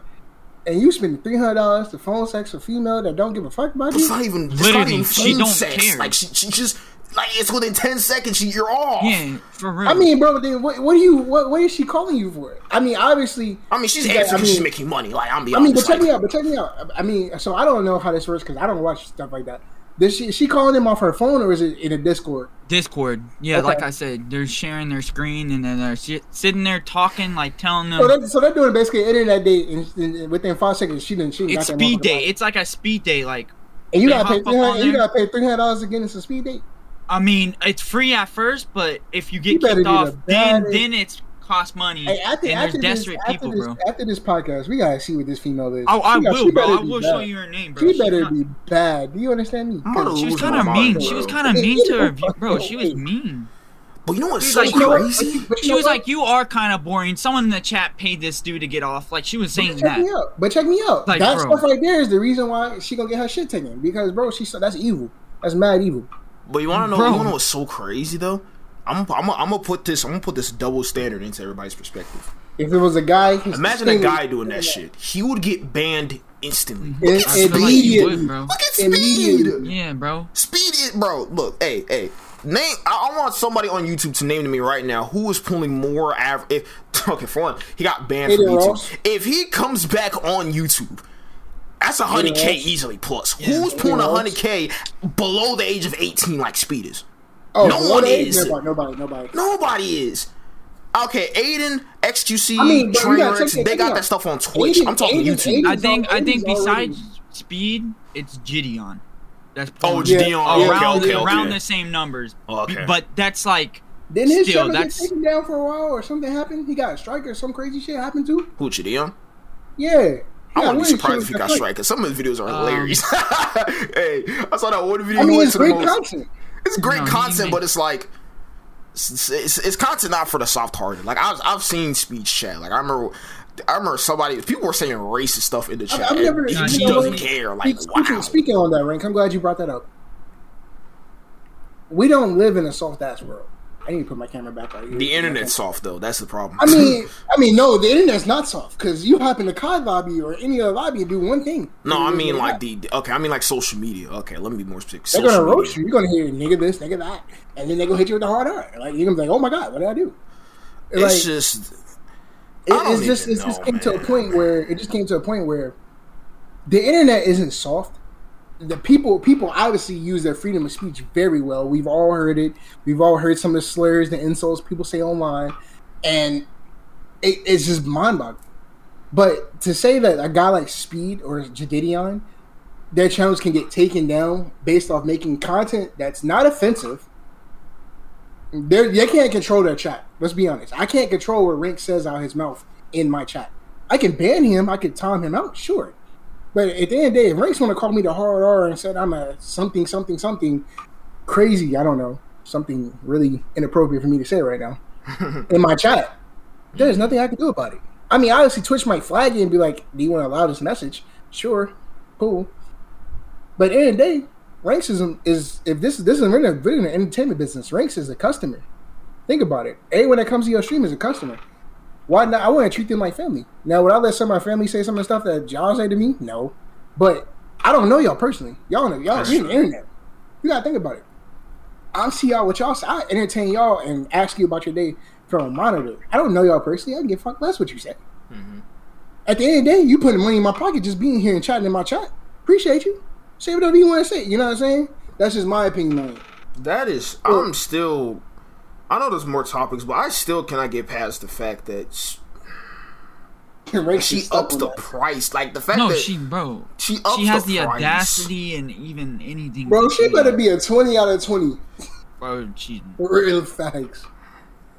And you spend three hundred dollars to phone sex a female that don't give a fuck about you. It's not even. It's literally, not even she don't sex. Care. Like she, she just like it's within ten seconds. She, you're off. Yeah, for real. I mean, bro, then what? What do you? What? What is she calling you for? I mean, obviously. I mean, she's answering. I mean, she's making money. Like I'm being. I mean, but check like, me out. But check me out. I mean, so I don't know how this works because I don't watch stuff like that. Does she? Is she calling him off her phone or is it in a Discord? Discord. Yeah, okay. Like I said, they're sharing their screen and then they're sit, sitting there talking, like telling them. So, that, so they're doing basically internet date, and, and within five seconds she didn't. She it's got speed date. It's like a speed date, like. And you gotta pay. You gotta pay three hundred dollars to get into speed date. I mean, it's free at first, but if you get you kicked off, then then it's cost money. Hey, after, and after there's desperate this, people, this, bro. After this podcast, we gotta see what this female is. Oh, I got, will, bro. I will bad. Show you her name, bro. She, she better not... be bad. Do you understand me? Oh, she was kind of mean. She was kind of mean to her, bro. She was mean. But you know what's so crazy? She was like, "You are kind of boring." Someone in the chat paid this dude to get off. Like she was saying that. Me out. But check me out. Like, that bro. Stuff right there is the reason why she gonna get her shit taken because, bro, she so that's evil. That's mad evil. But you wanna know? Bro. You wanna know what's so crazy though? I'm I'm I'm gonna put this I'm gonna put this double standard into everybody's perspective. If it was a guy, imagine a guy doing that shit. He would get banned instantly. It, it, like you would, bro. Look at Speed. Yeah, bro. Speed, bro. Look, hey, hey. Name. I, I want somebody on YouTube to name to me right now who is pulling more average. If okay, for one, he got banned from YouTube. If he comes back on YouTube, that's a hundred k easily plus. Yeah. Who's pulling a hundred k below the age of eighteen like Speed is? Oh, no one is. Nobody, nobody, nobody. Nobody is. Okay, Aiden, X Q C, I mean, Trainwrecks, they got out. that stuff on Twitch. Aiden, I'm talking Aiden, YouTube. Aiden's I think I think besides already. Speed, it's Gideon. That's oh, Gideon. Yeah. Around, yeah. okay, okay, around okay. the same numbers. Oh, okay. But that's like, didn't his still, that's... get taken down for a while or something happened? He got a strike or some crazy shit happened to? Who, Gideon? Yeah. I yeah, wouldn't be surprised if he got a strike, because some of his videos are um, hilarious. Hey, I saw that one video. I mean, it's great content. It's great content, but it's like... It's, it's, it's content not for the soft-hearted. Like I've I've seen Speed's chat. Like I remember, I remember somebody. People were saying racist stuff in the chat. I, I've never, he just doesn't care. Like speaking, wow. Speaking on that, Rank, I'm glad you brought that up. We don't live in a soft-ass world. I need to put my camera back on. The internet's soft though. That's the problem. I mean, I mean, no, the internet's not soft because you hop in the C O D lobby or any other lobby and do one thing. No, I mean like the okay. I mean like social media. Okay, let me be more specific. They're gonna roast you. You're gonna hear nigga this, nigga that, and then they go hit you with the hard R. Like you're gonna be like, oh my god, what did I do? Like, it's just, it, it's just, it's know, just came man, to a point man. where it just came to a point where the internet isn't soft. The people, people obviously use their freedom of speech very well. We've all heard it. We've all heard some of the slurs, the insults people say online, and it, it's just mind-boggling. But to say that a guy like Speed or Jadidion, their channels can get taken down based off making content that's not offensive. They're, they can't control their chat. Let's be honest. I can't control what Rank says out his mouth in my chat. I can ban him. I can time him out. Sure. But at the end of the day, if Rank's want to call me the hard R and said I'm a something, something, something crazy, I don't know, something really inappropriate for me to say right now in my chat, there's nothing I can do about it. I mean, obviously, Twitch might flag you and be like, do you want to allow this message? Sure. Cool. But at the end of the day, Ranks is, is if this, this is really an entertainment business, Ranks is a customer. Think about it. Anyone that comes to your stream is a customer. Why not? I want to treat them like family. Now, would I let some of my family say some of the stuff that y'all say to me? No. But I don't know y'all personally. Y'all know y'all in the internet. You gotta think about it. I see y'all with y'all. So I entertain y'all and ask you about your day from a monitor. I don't know y'all personally. I can give fuck less what you say. Mm-hmm. At the end of the day, you putting money in my pocket just being here and chatting in my chat. Appreciate you. Say whatever you want to say. You know what I'm saying? That's just my opinion on it. That is, yeah. I'm still. I know there's more topics, but I still cannot get past the fact that she, she ups the that. price. Like the fact no, that she, bro, she, ups she has the, the audacity and even anything. Bro, she better be a twenty out of twenty. Bro, she real facts.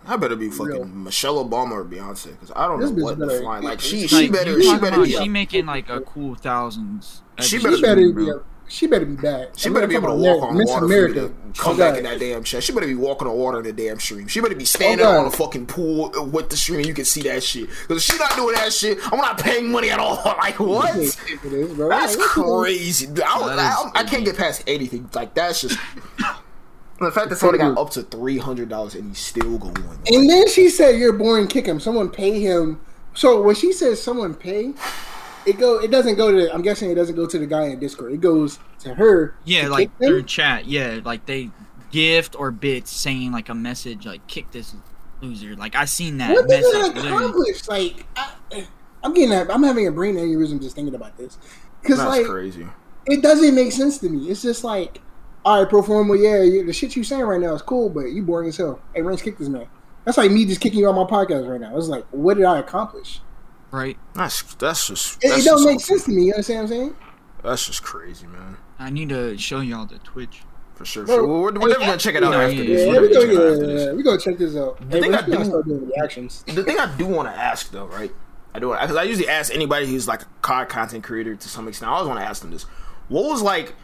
I better be fucking real. Michelle Obama or Beyonce because I don't this know what the flying. Like she, she like, better, she better be. She making like a cool thousands. She better, she better be. A, She better be bad. She I mean, better be able to walk on Miss water. America. To come oh, back in that damn chat. She better be walking on water in the damn stream. She better be standing oh, on a fucking pool with the stream and you can see that shit. Because if she's not doing that shit, I'm not paying money at all. Like, what? Is, bro. That's yeah, crazy. Dude, I, that I, I, I can't get past anything. Like, that's just... the fact that somebody got up to three hundred dollars and he's still going. Like, and then she said, you're boring, kick him. Someone pay him. So when she says someone pay... It go. It doesn't go to. I'm guessing it doesn't go to the guy in Discord. It goes to her. Yeah, to like through chat. Yeah, like they gift or bits saying like a message like kick this loser. Like I seen that. What message did it accomplish? Like I, I'm getting. A, I'm having a brain aneurysm just thinking about this. Cause that's like crazy. It doesn't make sense to me. It's just like, all right, Proformal. Yeah, the shit you saying right now is cool, but you boring as hell. Hey, Ranch, kick this man. That's like me just kicking you on my podcast right now. It's like, what did I accomplish? Right, that's that's just that's it. Don't just make awesome. sense to me. You understand what I'm saying? That's just crazy, man. I need to show y'all the Twitch for sure. Bro, sure. We're, we're never gonna check it out after this. Yeah, we go. Yeah, we go check this out. The hey, thing I do, start doing reactions. The thing I do want to ask though, right? I do because I usually ask anybody who's like a C O D content creator to some extent. I always want to ask them this: what was like,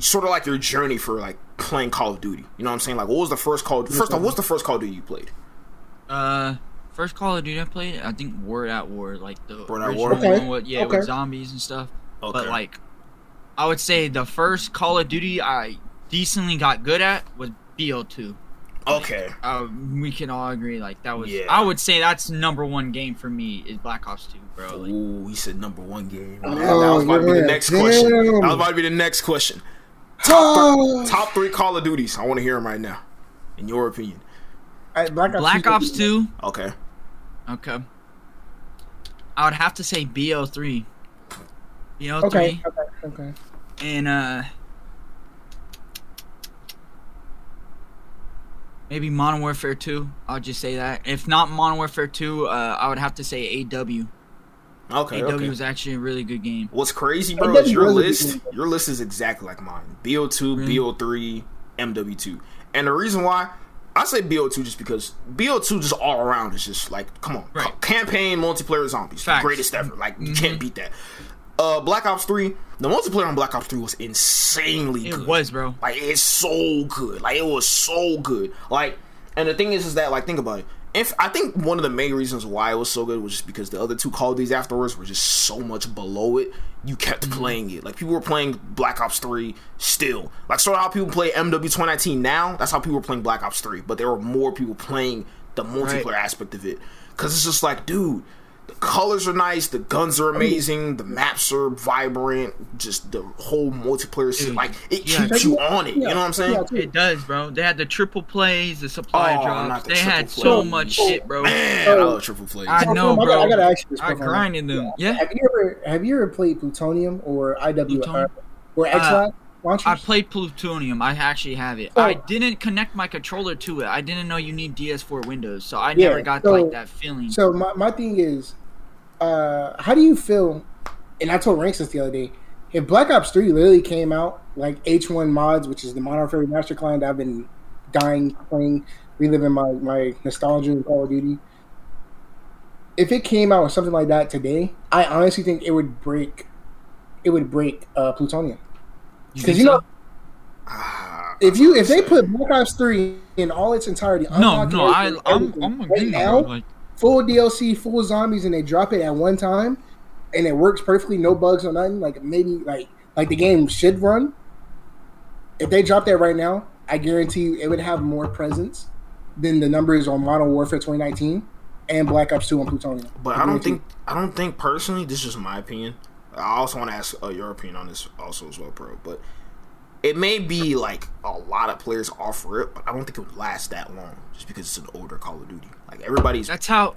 sort of like your journey for like playing Call of Duty? You know what I'm saying? Like, what was the first Call? First off, what's the first Call of Duty you played? Uh. First Call of Duty I played, I think World at War, like the World at War, okay. with, yeah, okay. with zombies and stuff. Okay. But like, I would say the first Call of Duty I decently got good at was B O two. Okay. Like, uh, we can all agree, like, that was... Yeah. I would say that's number one game for me is Black Ops two, bro. Like, ooh, he said number one game. Oh, that was about yeah. to be the next Damn. question. That was about to be the next question. Top, oh. th- top three Call of Duties. I want to hear them right now, in your opinion. Right, Black Ops, Black Ops two. Okay. Okay. I would have to say B O three. B O three. Okay, okay, okay. And, uh... maybe Modern Warfare two. I'll just say that. If not Modern Warfare two, uh, I would have to say A W. Okay, A W okay. is actually a really good game. What's crazy, bro, is your really list. Your list is exactly like mine. B O two, really? B O three, M W two. And the reason why, I say B O two just because B O two just all around is just like, come on. Right. C- campaign, multiplayer, zombies. Facts. Greatest ever. Like, you mm-hmm. can't beat that. Uh, Black Ops three, the multiplayer on Black Ops three was insanely it good. It was, bro. Like, it's so good. Like, it was so good. Like, and the thing is, is that, like, think about it. If I think one of the main reasons why it was so good was just because the other two Call of Duties afterwards were just so much below it, you kept mm-hmm. playing it. Like, people were playing Black Ops three still. Like, sort of how people play M W twenty nineteen now, that's how people were playing Black Ops three. But there were more people playing the multiplayer right. aspect of it. Because it's just like, dude... the colors are nice, the guns are amazing, the maps are vibrant, just the whole multiplayer shit, like, it yeah. keeps you on it, you know what I'm saying? It does, bro. They had the triple plays, the supply oh, drops, the they had play. so much oh, shit, bro. Man, I love triple plays. I know, bro. I, gotta, I, gotta ask you this I grinded them. Yeah. yeah. Have you ever have you ever played Plutonium or I W Plutonium? Or X one? Uh, I played Plutonium. I actually have it. So, I didn't connect my controller to it. I didn't know you need D S four Windows, so I yeah, never got so, like that feeling. So my my thing is. Uh, how do you feel, and I told Ranks this the other day, if Black Ops three literally came out like H one mods, which is the Modern Warfare Master Client I've been dying playing, reliving my, my nostalgia in Call of Duty, if it came out with something like that today, I honestly think it would break it would break uh, Plutonium. Because you, you know so? if you if they put Black Ops three in all its entirety, no, no, I, I'm, I'm right now, like, full D L C, full zombies, and they drop it at one time, and it works perfectly, no bugs or nothing. Like maybe, like like the game should run. If they drop that right now, I guarantee you it would have more presence than the numbers on Modern Warfare twenty nineteen and Black Ops two on Plutonium. But I don't think, I don't think personally. This is just my opinion. I also want to ask uh, your opinion on this also as well, bro. But it may be like a lot of players offer it, but I don't think it would last that long just because it's an older Call of Duty. Like everybody's. That's how.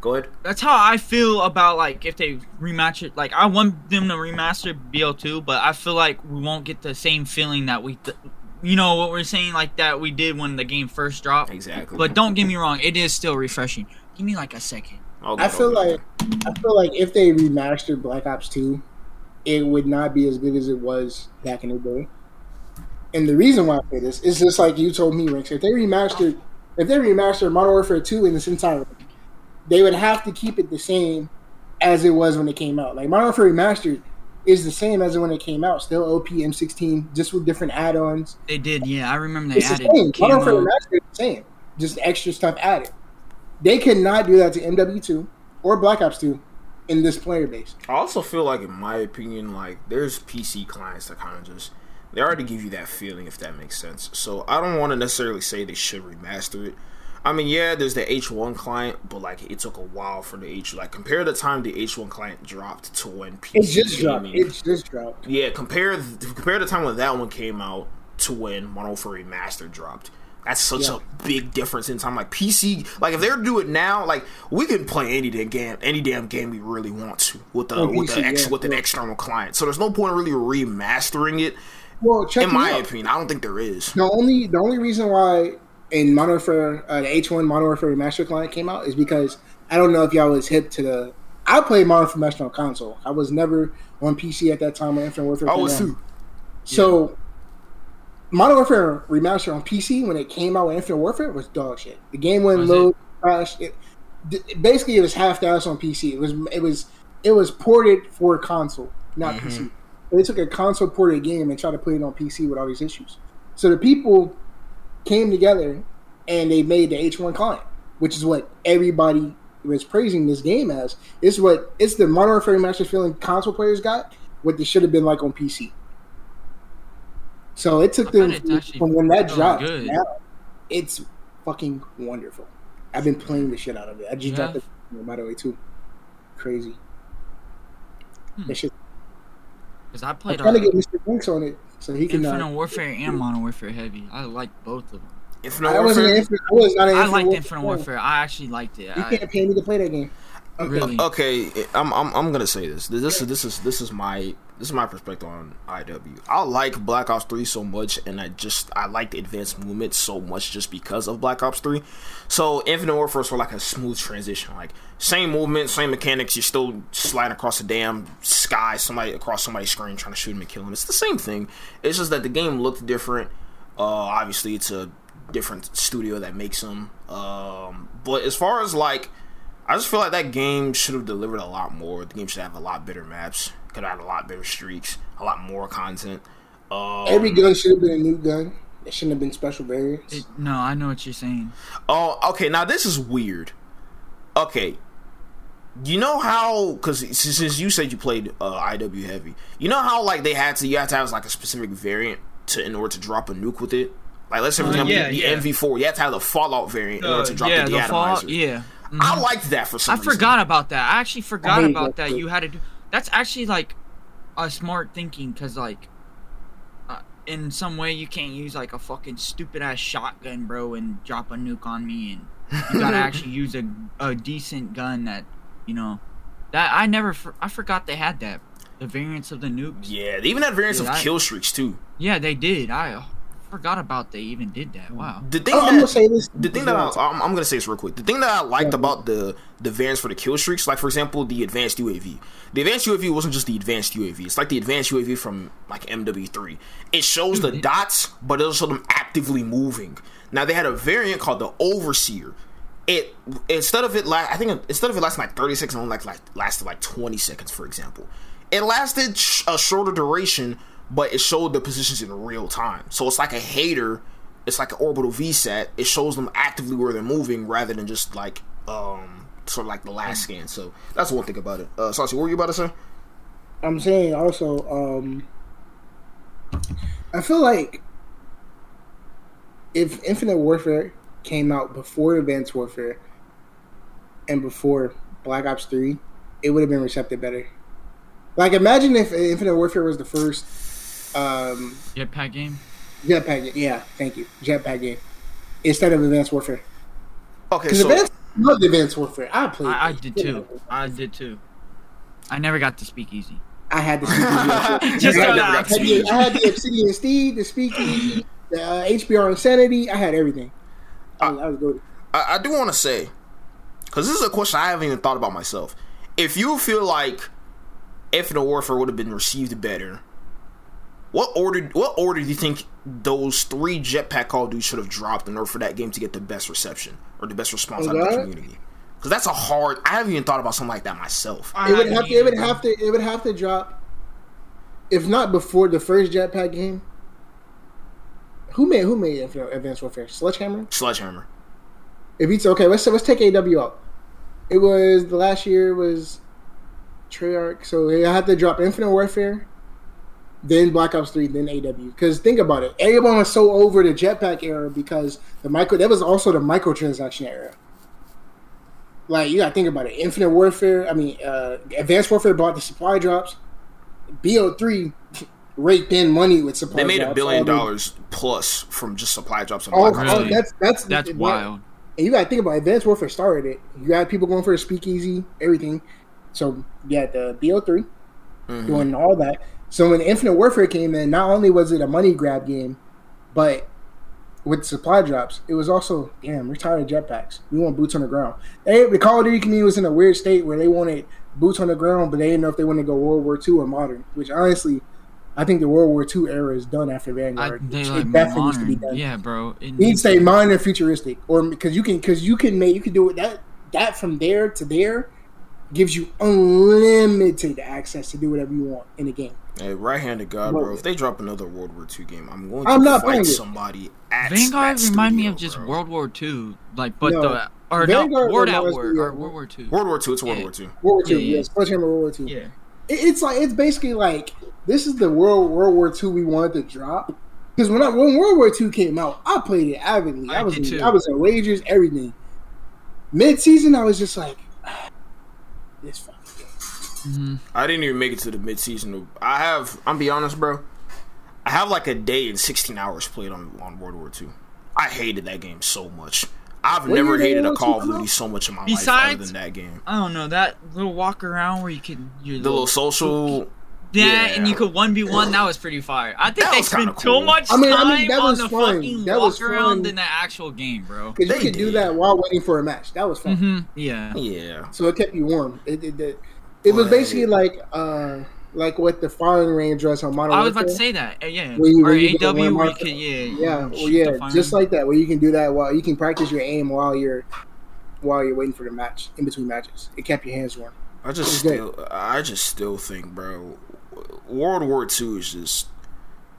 Go ahead. That's how I feel about like if they rematch it. Like I want them to remaster B O two, but I feel like we won't get the same feeling that we, th- you know, what we're saying like that we did when the game first dropped. Exactly. But don't get me wrong, it is still refreshing. Give me like a second. I'll go, I feel I'll go. like I feel like if they remastered Black Ops two, it would not be as good as it was back in the day. And the reason why I say this is just like you told me, Rex. If they remastered, if they remastered Modern Warfare two in its entirety, they would have to keep it the same as it was when it came out. Like Modern Warfare Remastered is the same as when it came out. Still O P M sixteen, just with different add-ons. They did, yeah. I remember they it's added. The same. Modern Warfare Remastered is the same, just extra stuff added. They could not do that to M W two or Black Ops two in this player base. I also feel like, in my opinion, like there's P C clients that kind of just. They already give you that feeling, if that makes sense. So I don't want to necessarily say they should remaster it. I mean, yeah, there's the H one client, but like it took a while for the H. Like compare the time the H one client dropped to when P C. It just dropped. I mean, it just dropped. Yeah, compare compare the time when that one came out to when Modern Warfare Remastered dropped. That's such yeah. a big difference in time. Like P C, like if they're to do it now, like we can play any damn game, any damn game we really want to with the oh, with P C, the ex, yeah, with yeah. an external client. So there's no point in really remastering it. Well, check in my out. opinion, I don't think there is. The only the only reason why in Modern Warfare, uh, the H one Modern Warfare Remastered client came out is because I don't know if y'all was hip to the. I played Modern Warfare Remastered on console. I was never on P C at that time. Or Infinite Warfare. I was too. So, yeah. Modern Warfare Remastered on P C when it came out with Infinite Warfare was dog shit. The game went low, crashed. It, it, basically, it was half the ass on P C. It was it was it was ported for console, not mm-hmm. P C. They took a console ported game and tried to put it on P C with all these issues. So the people came together and they made the H one client, which is what everybody was praising this game as. It's what it's the Modern Warfare Remastered feeling console players got, what they should have been like on P C. So it took them from when that dropped. Now, it's fucking wonderful. I've been playing the shit out of it. I just yeah. dropped it, by the way, too. Crazy. Hmm. That shit. Because I played I'm trying to get Mister Brinks on it, so he can. Infinite uh, Warfare and Modern Warfare Heavy. I like both of them. Infinite I wasn't an Infinite. I was not an Infinite. I liked Warfare. Infinite Warfare. I actually liked it. You I, can't pay me to play that game. Okay. Really? Okay, I'm I'm I'm gonna say this. This is this is this is my this is my perspective on I W. I like Black Ops three so much, and I just I like the advanced movement so much just because of Black Ops three. So Infinite Warfare was for like a smooth transition, like same movement, same mechanics. You're still sliding across the damn sky, somebody across somebody's screen trying to shoot him and kill him. It's the same thing. It's just that the game looked different. Uh, obviously, it's a different studio that makes them. Um, but as far as like. I just feel like that game should have delivered a lot more. The game should have a lot better maps. Could have had a lot better streaks. A lot more content. Um, Every gun should have been a new gun. It shouldn't have been special variants. It, no, I know what you're saying. Oh, uh, okay. Now, this is weird. Okay. You know how... Because since you said you played uh, I W Heavy. You know how like they had to... You had to have like a specific variant to in order to drop a nuke with it? Like, let's say, for example, uh, yeah, the yeah. M V four. You had to have the Fallout variant uh, in order to drop yeah, the deatomizer. Fallout, yeah. Mm-hmm. I liked that for some I reason. I forgot about that. I actually forgot I about that. Good. You had to do... That's actually, like, a smart thinking, because, like, uh, in some way you can't use, like, a fucking stupid-ass shotgun, bro, and drop a nuke on me, and you gotta actually use a, a decent gun that, you know... That I never... For, I forgot they had that. The variants of the nukes. Yeah, they even had variants Dude, of I, kill streaks, too. Yeah, they did. I... forgot about they even did that. Wow. The thing oh, that I'm gonna say this. The thing that I, I'm, I'm gonna say this real quick. The thing that I liked yeah. about the the variants for the kill streaks, like for example, the advanced U A V. The advanced U A V wasn't just the advanced U A V. It's like the advanced U A V from like M W three. It shows Dude, the it, dots, but it'll show them actively moving. Now they had a variant called the Overseer. It instead of it like I think instead of it lasting like thirty seconds, it only like, like lasted like twenty seconds, for example. It lasted sh- a shorter duration. But it showed the positions in real time. So it's like a hater. It's like an orbital V SAT. It shows them actively where they're moving rather than just like, um, sort of like the last scan. So that's one thing about it. Uh, Saucy, what were you about to say? I'm saying also, um, I feel like if Infinite Warfare came out before Advanced Warfare and before Black Ops three, it would have been receptive better. Like, imagine if Infinite Warfare was the first. Um, jetpack game? Jetpack game, yeah, thank you. Jetpack game. Instead of Advanced Warfare. Okay, so... Advanced, I loved Advanced Warfare. I played I, I did, too. I did, too. I never got to Speakeasy. I had the Speakeasy. Just I, I, had the, I had the Obsidian Steed, the Speakeasy, the uh, H B R Insanity. I had everything. I, I, I was good. I, I do want to say, because this is a question I haven't even thought about myself. If you feel like Infinite Warfare would have been received better, What order What order do you think those three jetpack Call of Duty should have dropped in order for that game to get the best reception or the best response out of the community? Because that's a hard... I haven't even thought about something like that myself. It would have to, It would have to. It would have to drop, if not before the first jetpack game. Who made Who made Advanced Warfare? Sledgehammer? Sledgehammer. If it's okay, let's let's take A W out. It was the last year was Treyarch, so I had to drop Infinite Warfare, then Black Ops three, then A W. Because think about it, everyone was so over the jetpack era because the micro that was also the microtransaction era. Like, you gotta think about it. Infinite Warfare, I mean, uh, Advanced Warfare bought the supply drops. B O three raked in money with supply drops. They made drops, a billion I mean, dollars plus from just supply drops. Oh, Black really? oh that's that's that's it, wild. And you gotta think about it. Advanced Warfare started it. You got people going for a speakeasy, everything. So you had the B O three mm-hmm. doing all that. So when Infinite Warfare came in, not only was it a money grab game, but with supply drops, it was also, damn, we're tired of jetpacks. We want boots on the ground. They, the Call of Duty community was in a weird state where they wanted boots on the ground, but they didn't know if they wanted to go World War Two or modern, which honestly, I think the World War Two era is done after Vanguard. I, they it like definitely modern. Needs to be done. Yeah, bro. It needs to be modern and futuristic. Or because you can, because you can make, you can do it that that from there to there. Gives you unlimited access to do whatever you want in the game. Hey, right-handed God, bro. If they drop another World War Two game, I'm going to I'm not fight somebody. At, Vanguard remind me of just bro. World War Two, like, but no. the or Vanguard no, World at War or World War Two. World War Two, it's World yeah. War Two. World War Two, yes, first game of World War Two. Yeah, it, it's like it's basically like this is the World World War Two we wanted to drop, Because when I, when World War Two came out, I played it avidly. I, I was in, I was at wagers, everything. Mid season, I was just like, ah, this fucking game. Mm-hmm. I didn't even make it to the mid season. I have, I'm be honest, bro. I have like a day and sixteen hours played on, on World War Two. I hated that game so much. I've what never hated a Call of Duty so much in my Besides, life other than that game. I don't know, that little walk around where you can... Your the little, little social... Yeah, yeah, and you could one v one, that was pretty fire. I think that they spent cool. too much time I mean, I mean, that on was the fun. fucking that walk was around fun. in the actual game, bro. Because you could did. do that while waiting for a match. That was fun. Mm-hmm. Yeah. Yeah. So it kept you warm. It it, it, it was basically like... Uh, Like what the firing range was on Modern Warfare. I was about to say that. Uh, yeah. Where you, where or you A W, where you can, yeah. Yeah, well, yeah just like that, where you can do that while you can practice your aim while you're while you're waiting for the match, in between matches. It kept your hands warm. I just still, good. I just still think, bro, World War Two is just,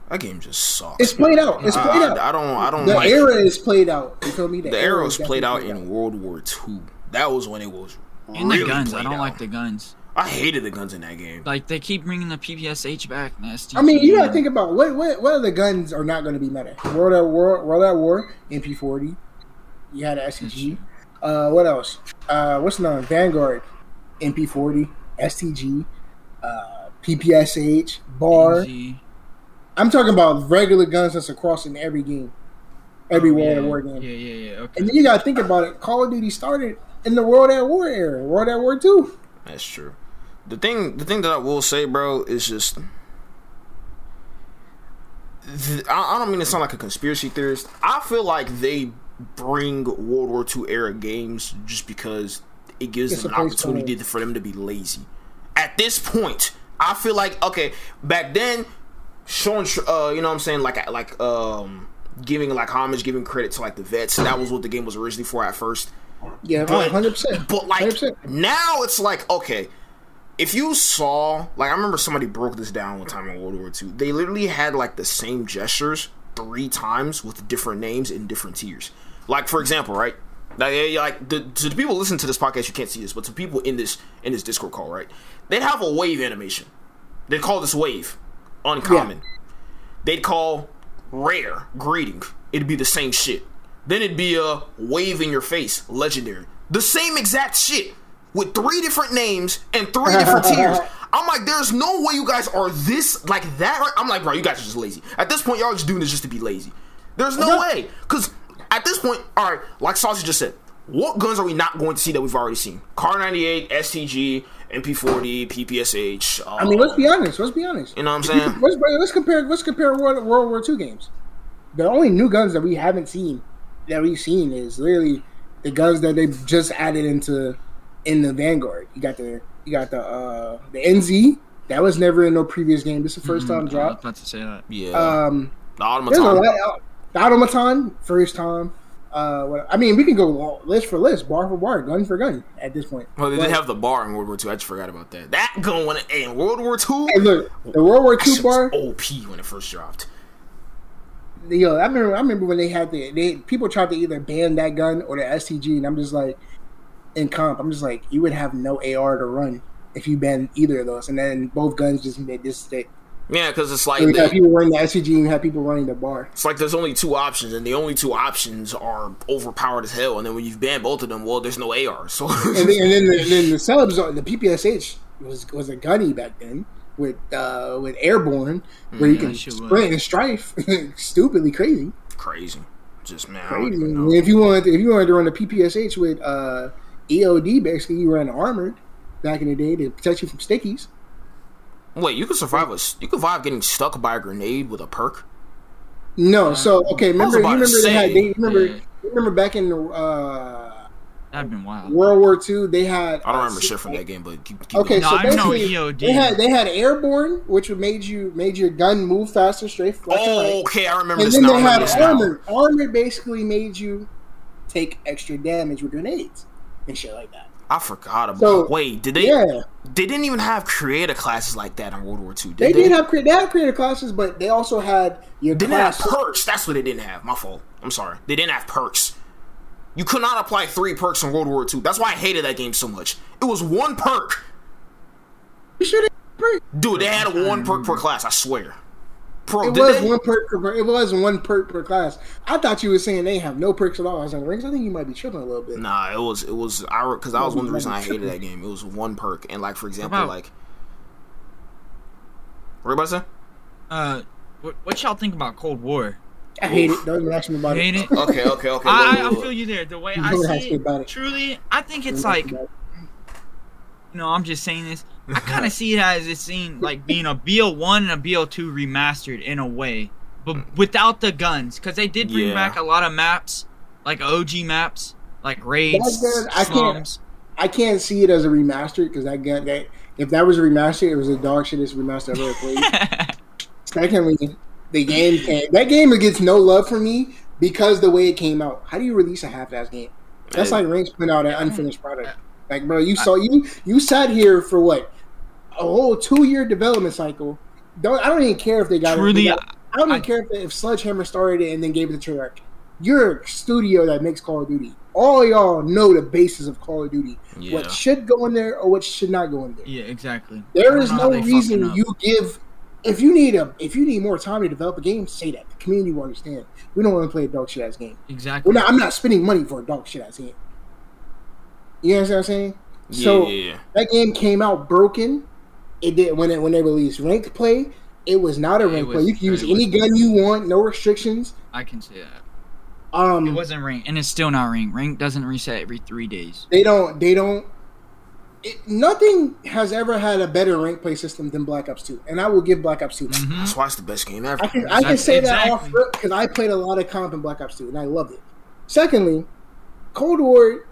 that game just sucks. It's played bro. out. It's played I, out. I, I don't, I don't the like. The era is played out. You feel me? The, the era is played out played in out. World War Two. That was when it was really And the guns. I don't out. like the guns. I hated the guns in that game. Like, they keep bringing the P P S H back. Nasty. I mean, you gotta think about what what what other guns are not gonna be meta. World at War, World at War, M P forty. You had S T G. Uh, what else? Uh, what's another? Vanguard, M P forty, S T G, uh, P P S H, BAR. M G. I'm talking about regular guns that's across in every game, every oh, World yeah. at War game. Yeah, yeah, yeah. Okay. And then you gotta think about it. Call of Duty started in the World at War era, World at War Two. That's true. The thing, the thing that I will say, bro, is just... Th- I don't mean to sound like a conspiracy theorist. I feel like they bring World War Two era games just because it gives it's them an opportunity to, for them to be lazy. At this point, I feel like, okay, back then, showing, uh, you know what I'm saying, like, like um, giving like homage, giving credit to like the vets, that was what the game was originally for at first. Yeah, but, one hundred percent. But like, one hundred percent. Now it's like, okay... If you saw, like, I remember somebody broke this down one time in World War Two. They literally had, like, the same gestures three times with different names in different tiers. Like, for example, right? Like, like the, to the people listening to this podcast, you can't see this, but to people in this in this Discord call, right? They'd have a wave animation. They'd call this wave uncommon. Yeah. They'd call rare greeting. It'd be the same shit. Then it'd be a wave in your face legendary. The same exact shit. With three different names and three different tiers. I'm like, there's no way you guys are this, like that. Right? I'm like, bro, you guys are just lazy. At this point, y'all just doing this just to be lazy. There's no way. Because at this point, all right, like Saucy just said, what guns are we not going to see that we've already seen? C A R ninety-eight, S T G, M P forty, P P S H. Uh, I mean, let's be honest. Let's be honest. You know what I'm saying? Let's, let's compare Let's compare World, World War Two games. The only new guns that we haven't seen, that we've seen, is literally the guns that they've just added into... In the Vanguard, you got the you got the uh, the N Z that was never in no previous game. This is the first mm-hmm. time drop. About to say that, yeah. Um, the automaton, a lot, the automaton, first time. Uh, what, I mean, we can go list for list, bar for bar, gun for gun at this point. Well, they but, did have the bar in World War Two. I just forgot about that. That gun went in World War Two. Hey, look, the World War Two bar was O P when it first dropped. Yo, I remember. I remember when they had the they people tried to either ban that gun or the S T G, and I'm just like. In comp, I'm just like, you would have no A R to run if you banned either of those, and then both guns just made this stick. Yeah, because it's like... So you have people running the S C G and you have people running the bar. It's like there's only two options, and the only two options are overpowered as hell, and then when you've banned both of them, well, there's no A R, so... and, then, and, then the, and then the subs, the P P S H was was a gunny back then, with uh, with Airborne, where mm, you yeah, can sprint and strife. Stupidly crazy. Crazy. Just, man, crazy. I don't even know. If you wanted to, if you wanted to run a P P S H with... Uh, E O D, basically, you ran armored back in the day to protect you from stickies. Wait, you could survive a, you could survive getting stuck by a grenade with a perk? No, so, okay, remember, you remember, they had, they, remember, yeah. remember back in the, uh... That'd been wild. World War Two, they had... I don't uh, remember shit from that game, but... Keep, keep okay, no, so basically, no E O D. They had, they had Airborne, which made you made your gun move faster, straight... Oh, okay, I remember this now. And then they had Armored. Armored basically made you take extra damage with grenades. And shit like that. I forgot about. So, Wait, did they? Yeah. They didn't even have creator classes like that in World War Two. Did they, they did have they had creator classes, but they also had your. They didn't have perks. That's what they didn't have. My fault. I'm sorry. They didn't have perks. You could not apply three perks in World War Two. That's why I hated that game so much. It was one perk. You should have perks. Dude, they had a one perk per class. I swear. Pro, it was they? one perk. Per, it was one perk per class. I thought you were saying they have no perks at all. I was like, Rings, I think you might be tripping a little bit. Nah, it was it was I because that was one of the reasons I hated that game. It was one perk, and like for example, about, like what about you? Uh, what, what y'all think about Cold War? I hate Oof. it. Don't even ask me about hate it. it. Okay, okay, okay. I, I feel you there. The way I see it, truly, I think it's like, you know, I'm just saying this. I kind of see it as it seemed like being a B O one and a B O two remastered in a way, but without the guns, because they did bring yeah. back a lot of maps, like O G maps, like raids, slums. I can't, I can't see it as a remaster because I get that if that was a remaster, it was the dog shittest remaster I've ever played. Secondly, the game can't. That game gets no love from me because the way it came out. How do you release a half-ass game? That's like Rings putting out an unfinished product. Like, bro, you saw you you sat here for what? A whole two-year development cycle. Don't I don't even care if they got Truly, it. Got, I don't even I, care if, if Sledgehammer started it and then gave it to Treyarch. You're a studio that makes Call of Duty. All y'all know the basis of Call of Duty. Yeah. What should go in there or what should not go in there. Yeah, exactly. There is no reason you give. If you need a, if you need more time to develop a game, say that. The community will understand. We don't want to play a dog shit ass game. Exactly. Well, no, I'm not spending money for a dog shit ass game. You understand what I'm saying? Yeah, so yeah, yeah. That game came out broken. It did when it when they released ranked play. It was not a ranked was, play. You can use any gun you want, no restrictions. I can see that. Um, it wasn't ranked, and it's still not ranked. Ranked doesn't reset every three days. They don't. They don't. It, nothing has ever had a better rank play system than Black Ops two, and I will give Black Ops two. Mm-hmm. That's why it's the best game ever. I can, I can say exactly. that off because I played a lot of comp in Black Ops two, and I loved it. Secondly, Cold War,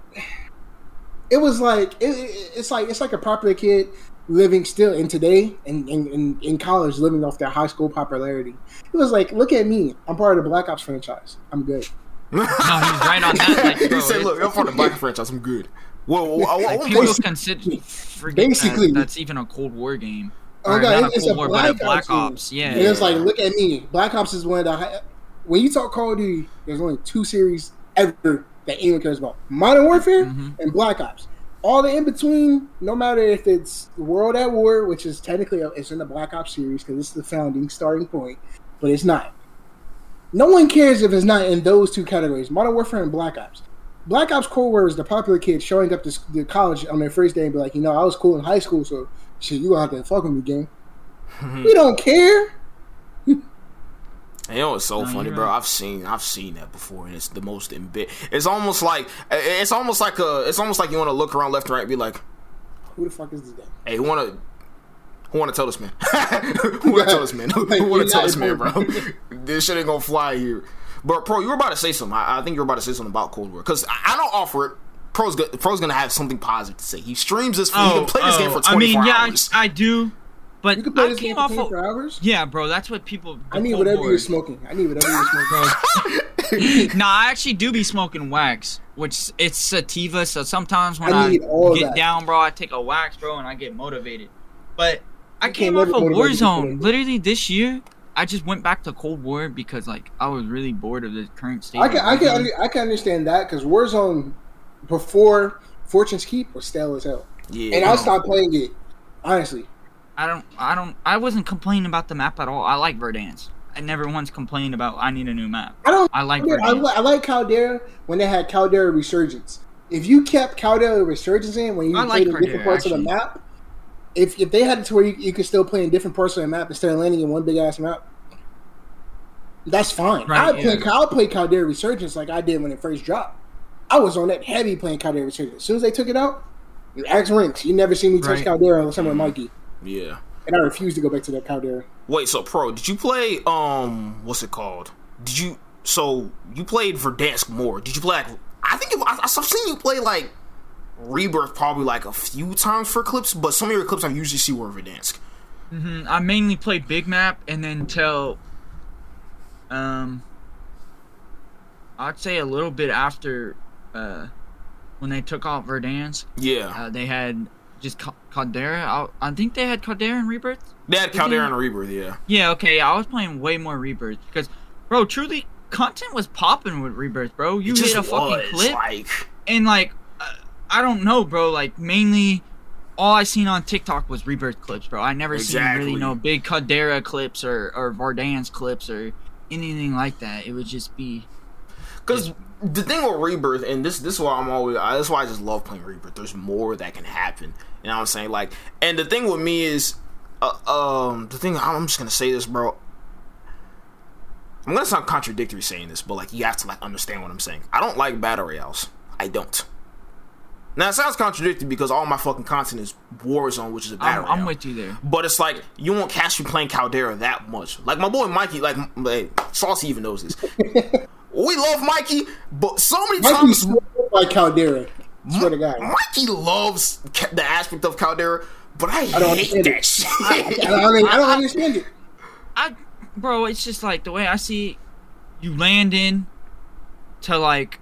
it was like it, it, it's like it's like a popular kid living still in today and in, in, in college living off their high school popularity. It was like, look at me, I'm part of the Black Ops franchise. I'm good. No, he's right on that. Like, bro, he said, "Look, I'm part of the Black Ops franchise. I'm good." Whoa, whoa, whoa, like people basically, consider forget basically that, that's even a Cold War game. Oh god, not it's a Cold a War, Black, but a Black Ops. Ops. Yeah, and it's like look at me. Black Ops is one of the high, when you talk Call of Duty, there's only two series ever that anyone cares about: Modern Warfare mm-hmm. and Black Ops. All the in between, no matter if it's World at War, which is technically it's in the Black Ops series because it's the founding starting point, but it's not. No one cares if it's not in those two categories: Modern Warfare and Black Ops. Black Ops Cold War is the popular kid showing up to, to college on their first day and be like, you know, I was cool in high school, so shit, you gonna have to fuck with me, gang. We don't care. You know, it's so no, funny, bro. Right. I've seen, I've seen that before, and it's the most embit. It's almost like, it's almost like a, it's almost like you want to look around left and right and be like, who the fuck is this guy? Hey, who want to? Who want to tell this man? Who want to tell this man? Who want to tell this man, bro? This shit ain't gonna fly here. But, Pro, you were about to say something. I, I think you were about to say something about Cold War. Because I, I don't offer it. Pro's, go, Pro's going to have something positive to say. He streams this. For, oh, he can play oh, this game for twenty-four hours. I mean, yeah, hours. I, I do. But you can play I this came game off of... hours? Yeah, bro, that's what people... I need whatever board. You're smoking. I need whatever you're smoking. Nah, I actually do be smoking wax, which it's sativa. So sometimes when I, I get that. down, bro, I take a wax, bro, and I get motivated. But I you came off of Warzone literally this year. I just went back to Cold War because, like, I was really bored of the current state. I can, I can, I can understand that because Warzone before Fortune's Keep was stale as hell. Yeah, and I stopped playing it. Honestly, I don't, I don't, I wasn't complaining about the map at all. I like Verdansk. I never once complained about I need a new map. I don't. I like. I, I, I like Caldera when they had Caldera Resurgence. If you kept Caldera Resurgence in when you I played like Caldera, different parts actually. of the map. If if they had it to where you, you could still play in different parts of the map instead of landing in one big ass map, that's fine. Right, I'll yeah. play I'll play Caldera Resurgence like I did when it first dropped. I was on that heavy playing Caldera Resurgence. As soon as they took it out, you ask Rinks, you never see me touch right. Caldera unless I'm with Mikey. Yeah. And I refuse to go back to that Caldera. Wait, so Pro, did you play um what's it called? Did you so you played Verdansk more? Did you play like I think it, I, I've seen you play like Rebirth probably like a few times for clips, but some of your clips I usually see were Verdansk. Mm-hmm. I mainly played big map and then till um I'd say a little bit after uh when they took off Verdansk. Yeah. Uh, they had just Cal- Caldera. I, I think they had Caldera and Rebirth. They had Caldera and Rebirth, yeah. Yeah, okay. I was playing way more Rebirth because bro, truly content was popping with Rebirth, bro. You hit a was, fucking clip like... and like I don't know, bro. Like, mainly all I seen on TikTok was Rebirth clips, bro. I never exactly. seen really no big Caldera clips or, or Verdansk clips or anything like that. It would just be... Because the thing with Rebirth, and this this is why I'm always... That's why I just love playing Rebirth. There's more that can happen. You know what I'm saying? Like, and the thing with me is... Uh, um, the thing... I'm just going to say this, bro. I'm going to sound contradictory saying this, but, like, you have to, like, understand what I'm saying. I don't like battle royales. I don't. Now, it sounds contradictory because all my fucking content is Warzone, which is a battle I'm, royale. I'm with you there. But it's like, you won't catch me playing Caldera that much. Like, my boy Mikey, like... like Saucy even knows this. We love Mikey, but so many Mikey times... Mikey's like Caldera. Swear to God. Mikey loves ca- the aspect of Caldera, but I, I don't hate that shit. I, I, don't, I don't understand it. I, bro, it's just like the way I see it, you land in to like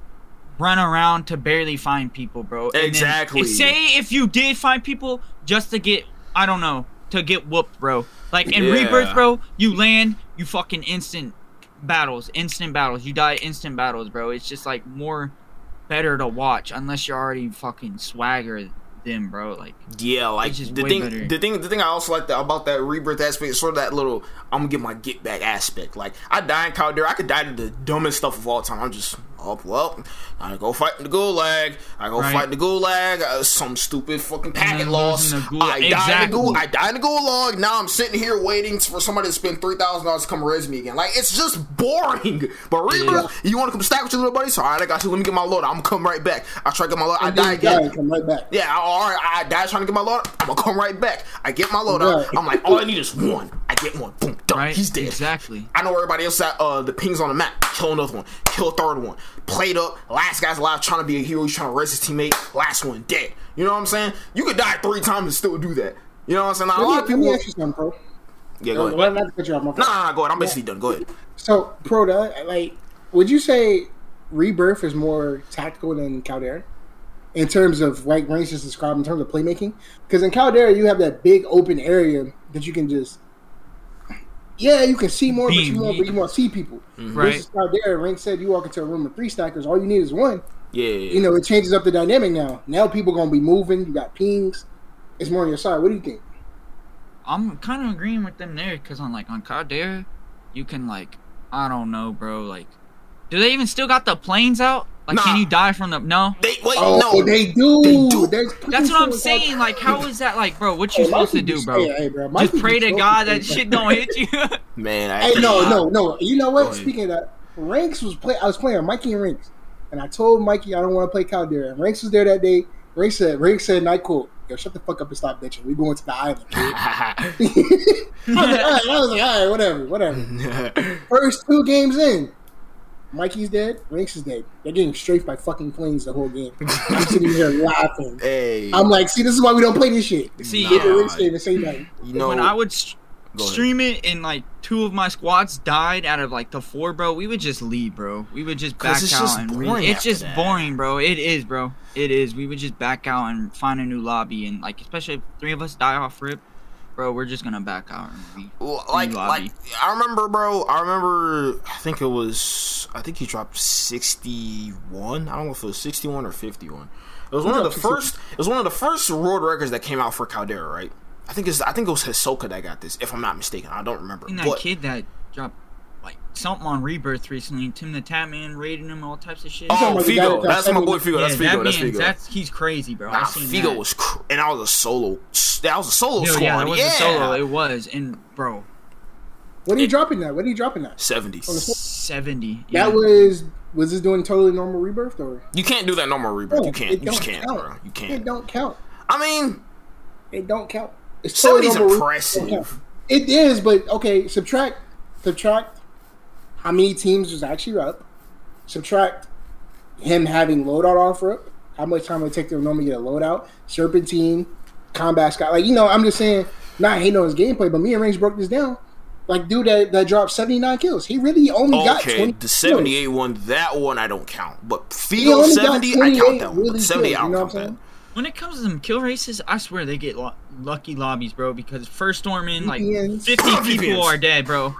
run around to barely find people, bro. And exactly. Then, say if you did find people just to get, I don't know, to get whooped, bro. Like in yeah. Rebirth, bro, you land, you fucking instant... battles, instant battles. You die instant battles, bro. It's just like more better to watch unless you're already fucking swagger them, bro. Like yeah, like the thing, better. the thing, the thing I also like that, about that Rebirth aspect, sort of that little I'm gonna get my get back aspect. Like I die in Caldera, I could die to the dumbest stuff of all time. I'm just up, oh, well, I go fight the gulag. I go right. fight the gulag. Uh, some stupid fucking packet loss. Gul- I exactly. die in the gulag. I die in the gulag. Now I'm sitting here waiting for somebody to spend three thousand dollars to come res me again. Like it's just boring. But Rebirth, yeah. you want to come stack with your little buddy? So all right, I got you. Let me get my load. I'm gonna come right back. I try to get my load. I die again. Come right back. Yeah. I, all right. I die trying to get my load. I'm gonna come right back. I get my load. Right. I'm like, all I need is one. I get one. Boom. Done. Right. He's dead. Exactly. I know everybody else at uh, the pings on the map. Kill another one. Kill a third one. Played up, last guy's alive, trying to be a hero, he's trying to rest his teammate, last one dead. You know what I'm saying? You could die three times and still do that. You know what I'm saying? Now, a lot of people. Let me ask you something, bro. Yeah, go no, ahead. Not to cut you off, my friend. Nah, nah, go ahead. I'm basically yeah. done. Go ahead. So, Pro, like, would you say Rebirth is more tactical than Caldera in terms of like Range just described in terms of playmaking? Because in Caldera, you have that big open area that you can just. Yeah, you can see more, but you won't. But you won't see people. Mm-hmm. Right there, Rank said you walk into a room of three stackers. All you need is one. Yeah, yeah, yeah. You know, it changes up the dynamic now. Now people gonna be moving. You got pings. It's more on your side. What do you think? I'm kind of agreeing with them there because on like on Caldera, you can like I don't know, bro. Like, do they even still got the planes out? Like, nah. Can you die from the no? They wait, oh, no, they do. They do. That's what I'm saying. Like, how is that? Like, bro, what you hey, supposed to do, bro? Hey, hey, bro. Just pray to God that shit don't hit you. Man, I hey, no, no, no. You know what? Speaking of that, Ranks was play. I was playing Mikey and Ranks, and I told Mikey I don't want to play Caldera. And Ranks was there that day. Ranks said, Ranks said, "Night cool. Yo, shut the fuck up and stop bitching. We going to the island." I was like, all right, I was like, all right, whatever, whatever. First two games in. Mikey's dead. Ranks is dead. They're getting strafed by fucking planes the whole game. I'm sitting here laughing. Hey. I'm like, see, this is why we don't play this shit. See, nah. you know, when I would st- stream it and like two of my squads died out of like the four, bro, we would just leave, bro. We would just back out. Just and re- It's just that. boring, bro. It is, bro. It is. We would just back out and find a new lobby. And like, especially if three of us die off rip, bro, we're just going to back out. And well, like, like, I remember, bro, I remember, I think it was, I think he dropped sixty-one. I don't know if it was sixty-one or fifty-one. It was one of the first, it was one of the first world records that came out for Caldera, right? I think it's, I think it was Hisoka that got this, if I'm not mistaken. I don't remember. And that but, kid that dropped, like, something on Rebirth recently, Tim the Tap Man raiding him, all types of shit. Oh, Figo. That's my boy Figo. Yeah, that's Figo. That man, that's Figo. That's, he's crazy, bro. Nah, I seen Figo that. was, cr- and I was a solo. That was a solo Yo, squad. Yeah, it was yeah. a solo. It was, and bro, what are you it, dropping that? What are you dropping that? Seventy. Seventy. Yeah. That was was this doing totally normal Rebirth or? You can't do that normal Rebirth. No, you can't. You just can't, count. bro. You can't. It don't count. I mean, it don't count. It's seventy's impressive. It is, but okay. Subtract, subtract. How many teams was actually up? Subtract him having loadout offer up. How much time would it take to normally get a loadout? Serpentine, combat sky. Like, you know, I'm just saying, not hating on his gameplay, but me and Range broke this down. Like, dude that, that dropped seventy-nine kills. He really only okay, got twenty the seventy-eight kills. One, that one I don't count. But Field seventy, I count that one. Really seventy, kills, I don't you know count that. When it comes to them kill races, I swear they get lo- lucky lobbies, bro, because first storm in, like, V P Ns. fifty oh, people V P Ns. Are dead, bro.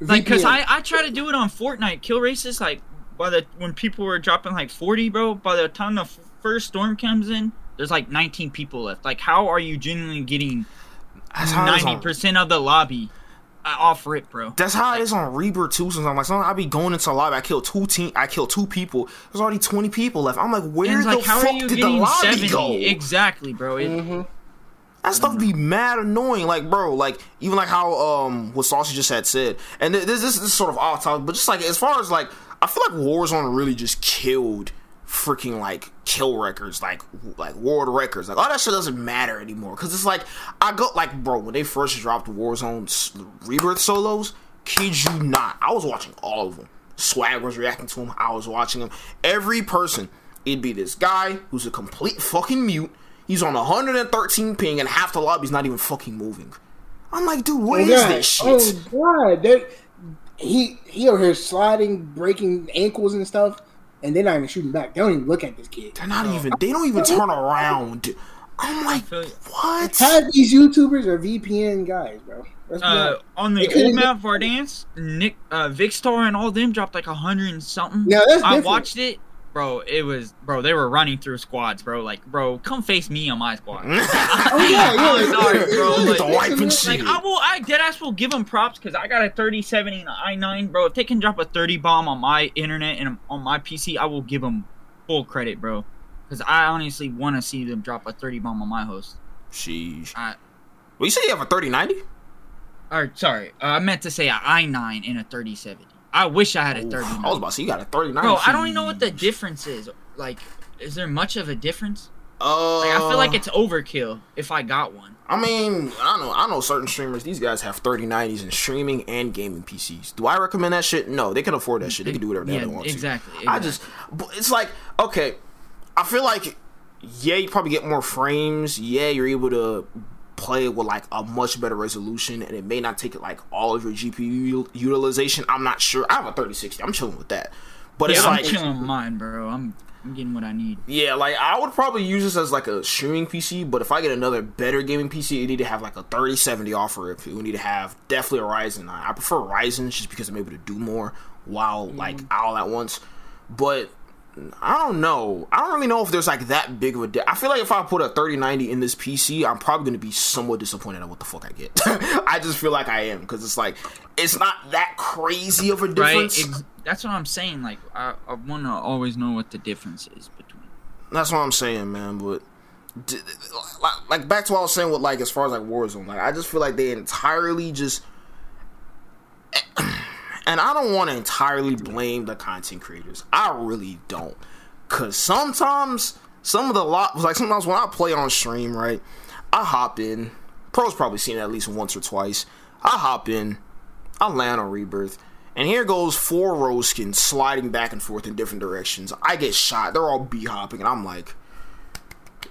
Like, because I, I try to do it on Fortnite kill races, like, by the when people were dropping like forty, bro, by the time the f- first storm comes in, There's like nineteen people left. Like, how are you genuinely getting ninety percent of the lobby off rip, bro? That's how like, it is on Rebirth too. Sometimes, like, sometimes I be going into a lobby, I kill two team, I kill two people. There's already twenty people left. I'm like, where the like, how fuck did the lobby seventy go? Exactly, bro. It, mm-hmm. That stuff be mad annoying, like, bro, like, even like how, um, what Saucy just had said, and this, this, this is sort of off topic, but just like, as far as like, I feel like Warzone really just killed freaking, like, kill records, like, like, world records, like, all that shit doesn't matter anymore, because it's like, I go, like, bro, when they first dropped Warzone Rebirth solos, kid you not, I was watching all of them. Swag was reacting to them, I was watching them, every person, it'd be this guy who's a complete fucking mute. He's on one hundred thirteen ping, and half the lobby's not even fucking moving. I'm like, dude, what oh, is God. this shit? Oh, God. They're, he he over here sliding, breaking ankles and stuff, and they're not even shooting back. They don't even look at this kid. They're not so. even... They don't even turn around. I'm like, what? How these YouTubers are V P N guys, bro? Uh, on the old map, Verdansk, Nick, uh, Vicstar and all them dropped like one hundred and something. No, that's I different. watched it. Bro, it was, bro, they were running through squads, bro. Like, bro, come face me on my squad. oh, yeah, yeah. I'm sorry, bro. Like, like, I will, I deadass will give them props because I got a thirty seventy and i nine, bro. If they can drop a thirty bomb on my internet and on my P C, I will give them full credit, bro. Because I honestly want to see them drop a thirty bomb on my host. Sheesh. I, well, you said you have a thirty ninety? Or, sorry, uh, I meant to say an i nine and a thirty seventy. I wish I had a thirty-nine. I was about to say, you got a thirty-nine. Bro, I don't even know what the difference is. Like, is there much of a difference? Uh, like, I feel like it's overkill if I got one. I mean, I don't know. I know certain streamers. These guys have thirty nineties in streaming and gaming P Cs. Do I recommend that shit? No, they can afford that shit. They can do whatever the yeah, hell they want exactly, to. Exactly. I just, it's like, okay, I feel like, yeah, you probably get more frames. Yeah, you're able to play with like a much better resolution, and it may not take like all of your G P U utilization. I'm not sure. I have a thirty sixty. I'm chilling with that, but yeah, it's I'm like chilling with mine, bro. I'm, I'm getting what I need. Yeah, like I would probably use this as like a streaming P C, but if I get another better gaming P C, you need to have like a thirty seventy offer. If you need to have definitely a Ryzen. I prefer Ryzen just because I'm able to do more while mm. like all at once, but. I don't know. I don't really know if there's like that big of a de- I feel like if I put a thirty ninety in this P C, I'm probably going to be somewhat disappointed at what the fuck I get. I just feel like I am because it's like, it's not that crazy of a difference. Right? It, that's what I'm saying. Like, I, I want to always know what the difference is between. That's what I'm saying, man. But like, like back to what I was saying with like, as far as like Warzone, like I just feel like they entirely just... And I don't want to entirely blame the content creators. I really don't. Because sometimes, some of the lot, like sometimes when I play on stream, right, I hop in. Pro's probably seen it at least once or twice. I hop in. I land on Rebirth. And here goes four Roskins sliding back and forth in different directions. I get shot. They're all B-hopping. And I'm like,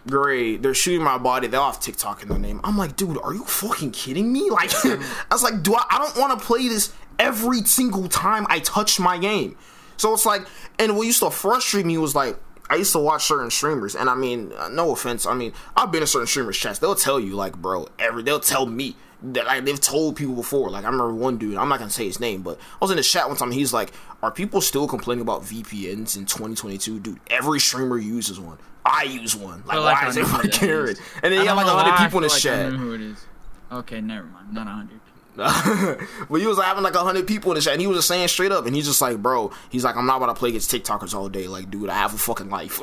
great. They're shooting my body. They all have TikTok in their name. I'm like, dude, are you fucking kidding me? Like, I was like, do I, I don't want to play this every single time I touch my game. So it's like, and what used to frustrate me was like, I used to watch certain streamers, and I mean, no offense, I mean, I've been in certain streamers' chats, they'll tell you, like, bro, every, they'll tell me, that like, they've told people before, like, I remember one dude, I'm not gonna say his name, but I was in the chat one time, he's like, are people still complaining about V P Ns in twenty twenty-two? Dude, every streamer uses one. I use one. Like, like why is everybody caring? And then you got like one hundred people in the like chat. I know who it is. Okay, never mind, not one hundred. But he was having like one hundred people in the chat, and he was just saying straight up, and he's just like, bro, he's like, I'm not about to play against TikTokers all day. Like, dude, I have a fucking life.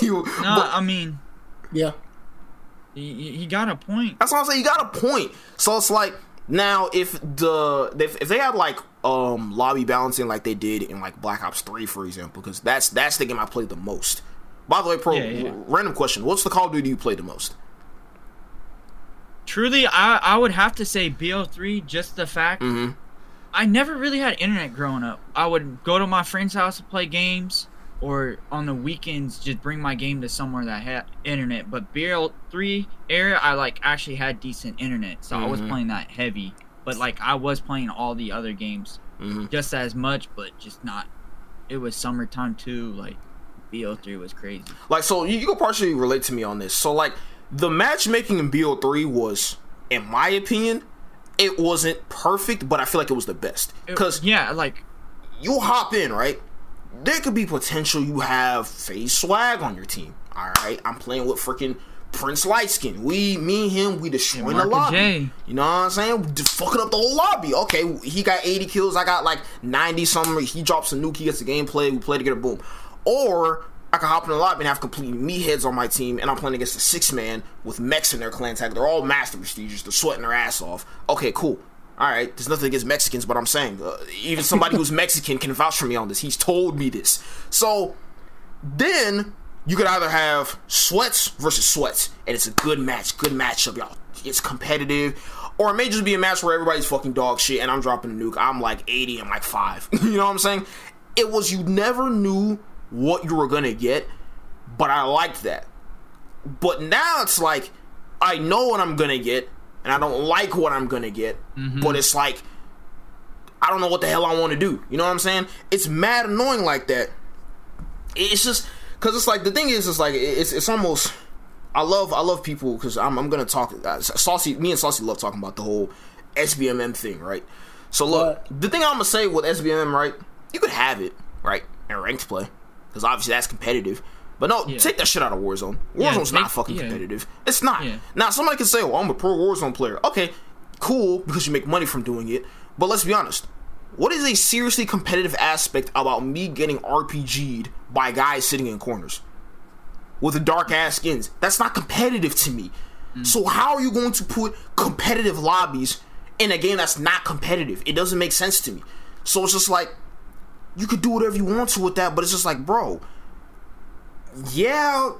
he, no, but, I mean, yeah, he, he got a point. That's what I'm saying. He got a point. So it's like, now if the if, if they had like um lobby balancing like they did in like Black Ops three, for example, because that's that's the game I played the most. By the way, pro, yeah, yeah. random question: what's the Call of Duty you play the most? Truly, I, I would have to say B O three, just the fact mm-hmm. I never really had internet growing up. I would go to my friend's house to play games, or on the weekends just bring my game to somewhere that had internet. But B O three area, I like actually had decent internet, so mm-hmm. I was playing that heavy. But like I was playing all the other games mm-hmm. just as much, but just not. It was summertime too. Like B O three was crazy. Like so, you, you can partially relate to me on this. So like. The matchmaking in B O three was, in my opinion, it wasn't perfect, but I feel like it was the best. Because yeah, like you hop in, right? There could be potential you have FaZe Swag on your team. all right, I'm playing with freaking Prince Lightskin. We, me, him, we destroying the lobby. J. You know what I'm saying? Just fucking up the whole lobby. Okay, he got eighty kills. I got like ninety something. He drops a nuke. He gets the gameplay. We play together. Boom. Or I can hop in the lobby and have complete meatheads on my team, and I'm playing against a six man with mechs in their clan tag. They're all master prestigious. They're sweating their ass off. Okay, cool. All right, there's nothing against Mexicans, but I'm saying uh, even somebody who's Mexican can vouch for me on this. He's told me this. So then you could either have sweats versus sweats, and it's a good match, good matchup, y'all. It's competitive. Or it may just be a match where everybody's fucking dog shit, and I'm dropping a nuke. I'm like eighty, I'm like five. You know what I'm saying? It was, you never knew what you were gonna get, but I liked that. But now it's like, I know what I'm gonna get, and I don't like what I'm gonna get, mm-hmm. but it's like, I don't know what the hell I want to do. You know what I'm saying? It's mad annoying like that. It's just, cause it's like, the thing is, it's like, it's it's almost, I love, I love people, cause I'm I'm gonna talk, uh, Saucy, me and Saucy love talking about the whole S B M M thing, right? So look, what? The thing I'm gonna say with S B M M, right, you could have it, right, in ranked play, cause obviously that's competitive. But no, yeah. take that shit out of Warzone. Warzone's yeah, they, not fucking yeah. competitive. It's not. Yeah. Now, somebody can say, well, I'm a pro Warzone player. Okay, cool, because you make money from doing it. But let's be honest. What is a seriously competitive aspect about me getting R P G'd by guys sitting in corners with the dark-ass skins? That's not competitive to me. Mm. So how are you going to put competitive lobbies in a game that's not competitive? It doesn't make sense to me. So it's just like, you could do whatever you want to with that, but it's just like, bro... Yeah,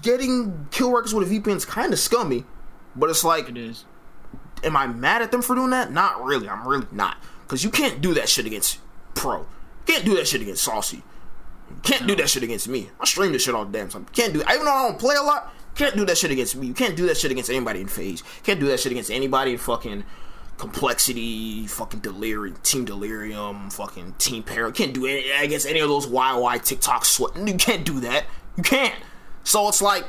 getting kill records with a V P N is kind of scummy, but it's like, it is. Am I mad at them for doing that? Not really. I'm really not, because you can't do that shit against Pro. You can't do that shit against Saucy. You can't no. do that shit against me. I stream this shit all the damn time. Can't do. Even though I don't play a lot, can't do that shit against me. You can't do that shit against anybody in Phase. Can't do that shit against anybody in fucking Complexity, fucking Delirium, Team Delirium, fucking Team Peril. Can't do any, I guess, any of those Y Y TikTok sweat. You can't do that. You can't. So it's like,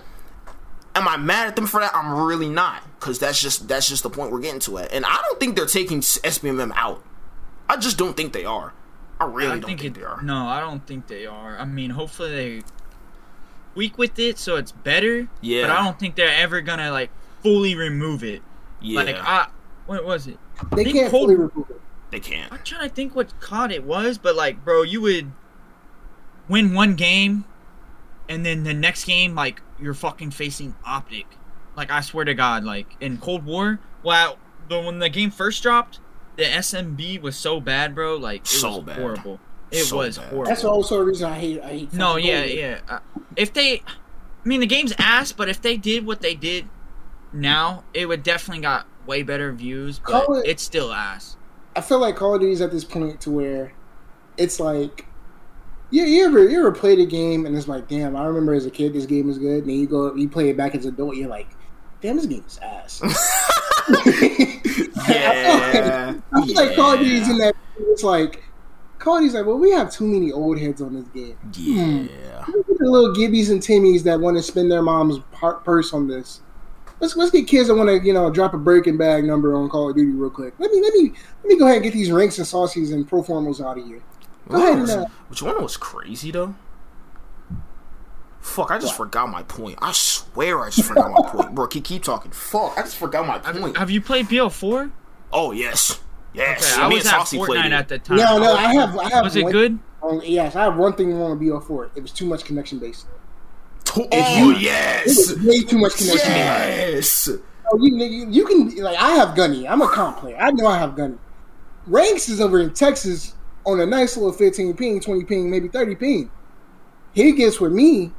am I mad at them for that? I'm really not, because that's just that's just the point we're getting to at. And I don't think they're taking S B M M out. I just don't think they are. I really I don't think, think it, they are. No, I don't think they are. I mean, hopefully they weak with it, so it's better. Yeah. But I don't think they're ever gonna like fully remove it. Yeah. Like I. What was it? They can't Cold... fully remove it. They can't. I'm trying to think what COD it was, but like, bro, you would win one game, and then the next game, like, you're fucking facing Optic. Like, I swear to God, like, in Cold War, wow, well, when the game first dropped, the S M B was so bad, bro. Like, it so was bad. horrible. It so was bad. horrible. That's also the reason I hate. I hate no, yeah, Cold yeah. Uh, if they, I mean, the game's ass, but if they did what they did now, it would definitely got way better views, but it, it's still ass. I feel like Call of Duty's at this point to where it's like, yeah, you ever you ever played a game and it's like, damn, I remember as a kid this game was good, and then you go you play it back as an adult, you're like, damn, this game is ass. yeah, I feel, like, I feel yeah. like Call of Duty's in that. It's like Call of Duty's like, well, we have too many old heads on this game. Yeah, hmm. the little Gibbies and Timmies that want to spend their mom's purse on this. Let's let's get kids that want to, you know, drop a breaking bag number on Call of Duty real quick. Let me let me let me go ahead and get these ranks and saucies and proformals out of here. Go ahead and, uh, but you want to know what's crazy though? Fuck, I just what? forgot my point. I swear I just forgot my point, bro. Keep keep talking. Fuck, I just forgot my point. Have you played B L four? Oh yes, yes. Okay, I was at Fortnite at the time. No, no, I have I have. Was one, it good? Um, yes, I have one thing wrong with B L four. It was too much connection based. Oh, oh yes! It was way too much connection. Yes. Oh, you, you, you can like I have Gunny. I'm a comp player. I know I have Gunny. Ranks is over in Texas on a nice little fifteen ping, twenty ping, maybe thirty ping. He gets with me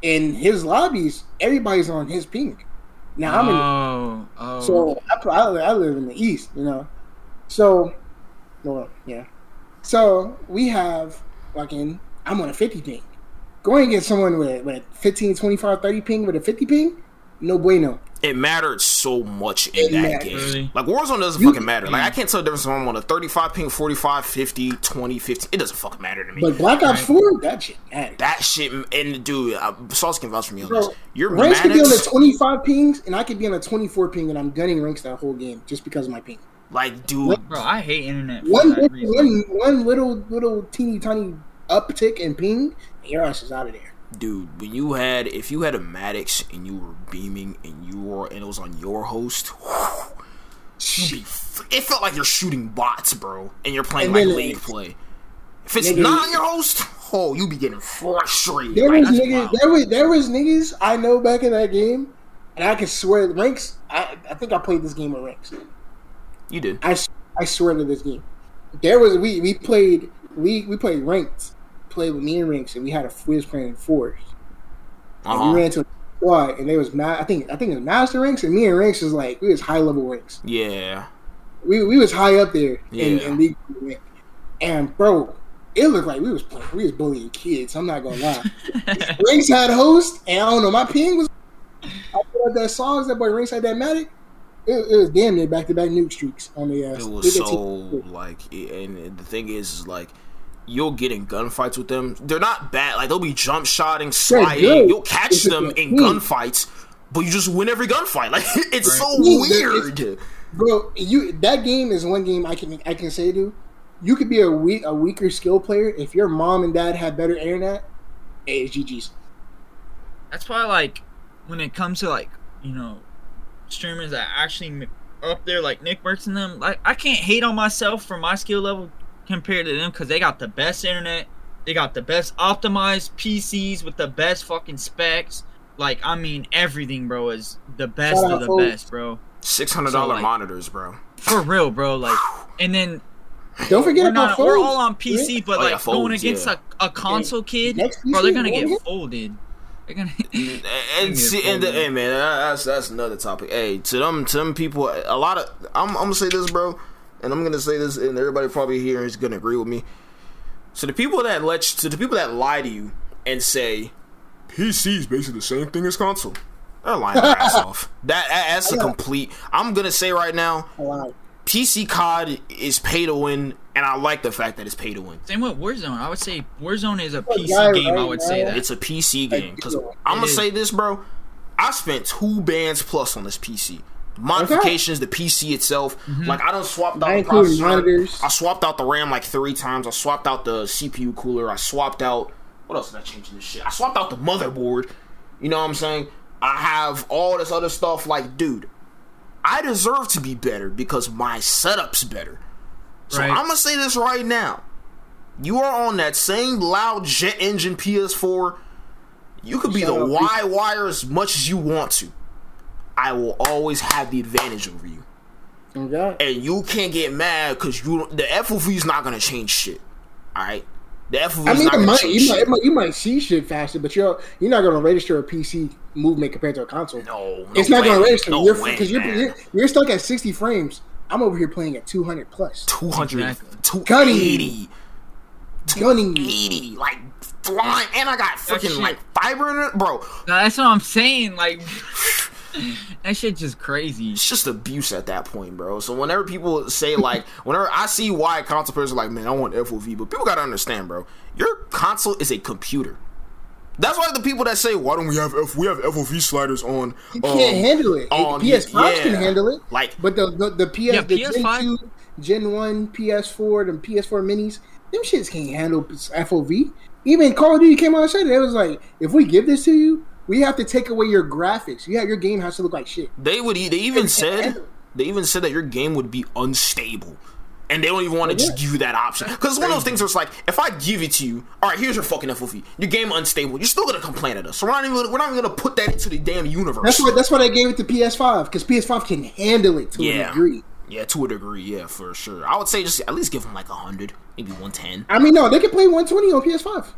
in his lobbies. Everybody's on his ping. Now I'm in. Oh, oh. So I, I, I live in the east, you know. So, well, yeah. So we have like in I'm on a fifty ping. Going against someone with, with fifteen, twenty-five, thirty ping with a fifty ping, no bueno. It mattered so much in it that mattered. game. Really? Like, Warzone doesn't you, fucking matter. Like, I can't tell the difference if I'm on a thirty-five ping, forty-five, fifty, twenty, fifteen. It doesn't fucking matter to me. But Black Ops four, that shit mattered. That shit, and dude, uh, Sauce can vouch for me on Bro, this. Your ranks could be on the twenty-five pings, and I could be on a twenty-four ping, and I'm gunning ranks that whole game just because of my ping. Like, dude. Bro, I hate internet. One, little, one, one little, little teeny tiny uptick in ping. Your ass is out of there. dude, when you had, if you had a Maddox and you were beaming and you were, and it was on your host, whew, be, it felt like you're shooting bots, bro, and you're playing and like league it, play. If it's niggas, not on your host, oh, you be getting frustrated. There like, was niggas, there was, there was niggas I know back in that game, and I can swear, ranks, I, I think I played this game in ranks. You did. I, I swear to this game. There was, we, we played, we, we played ranked. Played with me and Rinks, and we had a we was playing fours. Uh-huh. We ran to a squad, and they was ma- I think I think it was Master Rinks, and me and Rinks was like we was high level Rinks. Yeah, we we was high up there. Yeah. in, in league, and bro, it looked like we was playing. We was bullying kids. I'm not gonna lie. Rinks had host, and I don't know. My ping was. I put up that songs that boy Rinks had that Matic. It, it was damn near back to back nuke streaks on the. Uh, it was so team. Like, and the thing is, is like. You'll get in gunfights with them. They're not bad. Like, they'll be jump shotting, sliding. You'll catch them in gunfights, but you just win every gunfight. Like, it's right. so weird. Bro, you that game is one game I can I can say to. You could be a weak a weaker skill player if your mom and dad had better internet. Hey, it's G G's. That's why, like, when it comes to like you know streamers that actually up there, like Nick Mertz and them, like I can't hate on myself for my skill level. Compared to them, because they got the best internet, they got the best optimized P Cs with the best fucking specs. Like, I mean, everything, bro, is the best oh, of the oh. best, bro. Six hundred dollar so, like, monitors, bro. For real, bro. Like, and then don't forget we're about not, we're all on P C, yeah. but oh, like yeah, folds, going against yeah. a, a console kid, P C, bro, they're gonna get it? folded. They're gonna and, and see, folded. and the, hey, man, that's that's another topic. Hey, to them, to them people, a lot of I'm, I'm gonna say this, bro. And I'm gonna say this, and everybody probably here is gonna agree with me. So the people that let you, so the people that lie to you and say P C is basically the same thing as console, they're lying their ass off. That that's a complete. I'm gonna say right now, P C C O D is pay to win, and I like the fact that it's pay to win. Same with Warzone. I would say Warzone is a P C game. I would say that it's a P C game because I'm gonna say this, bro. I spent two bands plus on this P C. Modifications, okay. The P C itself. Mm-hmm. Like, I done swapped out the processor. I swapped out the RAM like three times. I swapped out the C P U cooler. I swapped out... What else did I change in this shit? I swapped out the motherboard. You know what I'm saying? I have all this other stuff. Like, dude, I deserve to be better because my setup's better. So right. I'm going to say this right now. You are on that same loud jet engine P S four. You could be Shut the up, Y-wire as much as you want to. I will always have the advantage over you. Okay. And you can't get mad because you the F O V is not going to change shit. All right? The F O V is not going to change you shit. Might, you might see shit faster, but you're, you're not going to register a P C movement compared to a console. No. no it's not going to register. No Because you're, you're, you're stuck at sixty frames. I'm over here playing at two hundred plus. two hundred. Exactly. two eighty. two eighty. Like, flying. And I got freaking, like, fiber in it. Bro. No, that's what I'm saying. Like... That shit just crazy. It's just abuse at that point, bro. So whenever people say like, whenever I see why console players are like, man, I want F O V, but people gotta understand, bro. Your console is a computer. That's why the people that say, why don't we have F- we have F O V sliders on? You um, can't handle it. On, P S five yeah. can handle it. Like, but the the, the P S yeah, the P S five? Gen two, Gen one, P S four, the P S four minis, them shits can't handle F O V. Even Call of Duty came out and said it. It was like, if we give this to you. We have to take away your graphics. Yeah, your game has to look like shit. They would. They even said. They even said that your game would be unstable, and they don't even want to yeah. just give you that option because it's one of those things where it's like, if I give it to you, all right, here's your fucking F O V. Your game unstable. You're still gonna complain at us. So we're not even. We're not even gonna put that into the damn universe. That's what. That's why they gave it to P S five because P S five can handle it to yeah. a degree. Yeah, to a degree. Yeah, for sure. I would say just at least give them like a hundred, maybe one ten. I mean, no, they can play one twenty on P S five.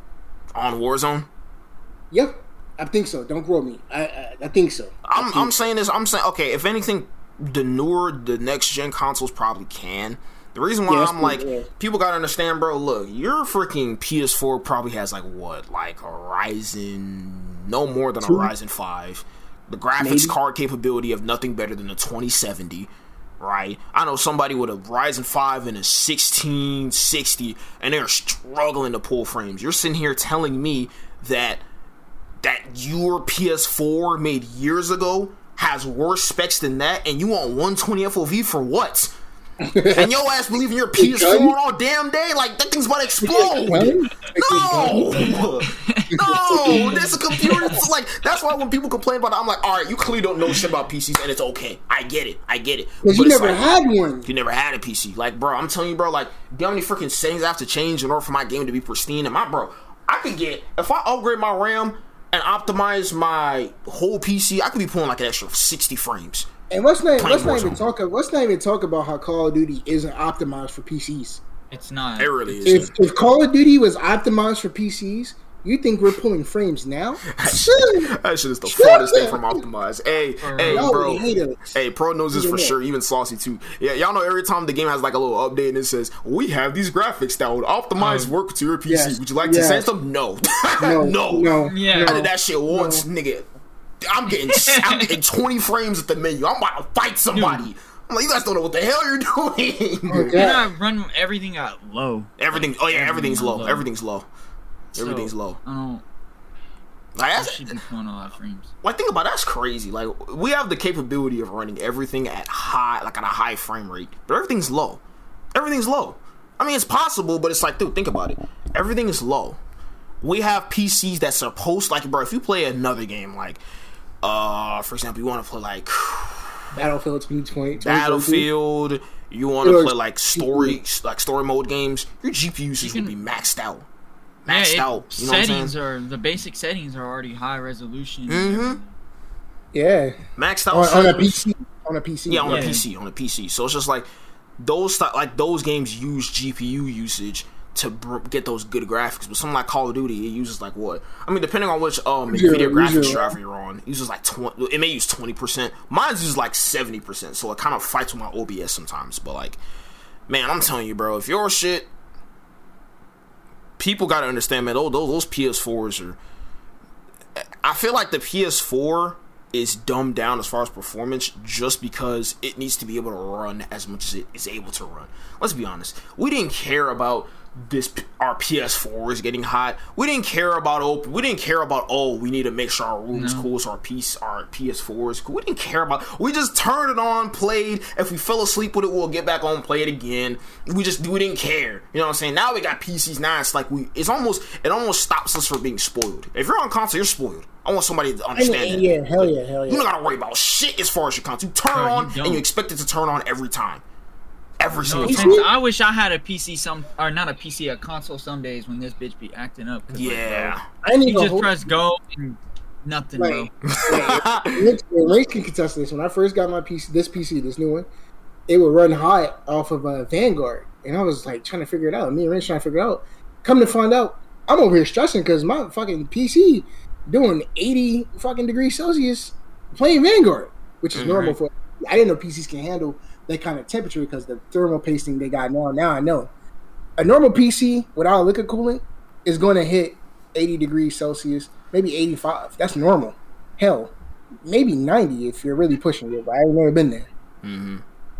On Warzone. Yep. I think so. Don't quote me. I, I I think so. I I'm think I'm saying this. I'm saying okay. If anything, the newer, the next gen consoles probably can. The reason why yeah, I'm like weird. People gotta understand, bro. Look, your freaking P S four probably has like what, like a Ryzen, no more than Two? a Ryzen five. The graphics Maybe. card capability of nothing better than a twenty seventy. Right? I know somebody with a Ryzen five and a sixteen sixty, and they're struggling to pull frames. You're sitting here telling me that. That your P S four made years ago has worse specs than that, and you want one twenty F O V for what? and your ass believing your P S four all damn day, like that thing's about to explode. No, no, there's a computer. It's like that's why when people complain about it, I'm like, all right, you clearly don't know shit about P Cs, and it's okay. I get it, I get it. But you never like, had one. You never had a P C, like bro. I'm telling you, bro. Like, do you know how many freaking settings I have to change in order for my game to be pristine? And my bro, I could get if I upgrade my RAM and optimize my whole P C, I could be pulling like an extra sixty frames. And let's not, let's not even talk. Let's not even talk about how Call of Duty isn't optimized for P Cs. It's not. It really is. If, if Call of Duty was optimized for P Cs, you think we're pulling frames now? That shit is the farthest thing from optimized. Hey, right. hey, no, bro. Hey, Pro knows this for yeah. sure. Even Saucy too. Yeah, y'all know every time the game has like a little update and it says we have these graphics that would optimize um, work to your P C. Yes, would you like yes. to send some? No, no, no. no. Yeah. I did that shit once, no. nigga. I'm getting, I'm getting twenty frames at the menu. I'm about to fight somebody. Dude. I'm like, you guys don't know what the hell you're doing. Oh, and I run everything at low. Everything. Like, oh yeah, everything's, everything's low. low. Everything's low. So, everything's low. I don't. Like I should be pulling a lot of frames. Well, I think about it, that's crazy. Like we have the capability of running everything at high, like at a high frame rate, but everything's low. Everything's low. I mean, it's possible, but it's like, dude, think about it. Everything is low. We have P Cs that's supposed, like, bro, if you play another game, like. Uh, for example, you want to play like Battlefield twenty twenty. Battlefield. You want to play like story, like story mode games. Your G P usage will be maxed out. Maxed yeah, it, out. You know settings what I'm saying? Are the basic settings are already high resolution. Mm-hmm. Yeah. Maxed out on, on a P C. On a P C. Yeah, on yeah. a P C. On a P C. So it's just like those like those games use G P U usage to br- get those good graphics, but something like Call of Duty, it uses like what? I mean, depending on which um yeah, video graphics yeah. driver you're on, it uses like twenty. It may use twenty percent. Mine's uses like seventy percent, so it kind of fights with my O B S sometimes. But like, man, I'm telling you, bro, if your shit, people gotta understand, man. Those those P S fours are. I feel like the P S four is dumbed down as far as performance just because it needs to be able to run as much as it is able to run. Let's be honest. We didn't care about this our P S four is getting hot. We didn't care about open. We didn't care about oh we need to make sure our room's no. cool so our piece our P S four is cool. We didn't care about. We just turned it on, played. If we fell asleep with it, we'll get back on, play it again. We just we didn't care. You know what I'm saying? Now we got P Cs now. It's like we it's almost it almost stops us from being spoiled. If you're on console, you're spoiled. I want somebody to understand I mean, yeah, that. Yeah, hell yeah, hell yeah. You don't gotta worry about shit as far as your console. You turn no, on you and you expect it to turn on every time. Every single no, time. I wish I had a P C some or not a P C, a console some days when this bitch be acting up. Yeah. Like, bro, I you just press go and nothing, like, bro. Race can contest this. When I first got my P C, this P C, this new one, it would run hot off of uh, Vanguard. And I was like trying to figure it out. Me and Rich trying to figure it out. Come to find out, I'm over here stressing because my fucking P C doing eighty fucking degrees Celsius playing Vanguard, which is mm-hmm. normal for I didn't know P Cs can handle that kind of temperature because the thermal pasting they got now. Now I know a normal P C without liquid coolant is going to hit eighty degrees Celsius, maybe eighty-five. That's normal. Hell, maybe ninety if you're really pushing it, but I've never been there. Mm-hmm.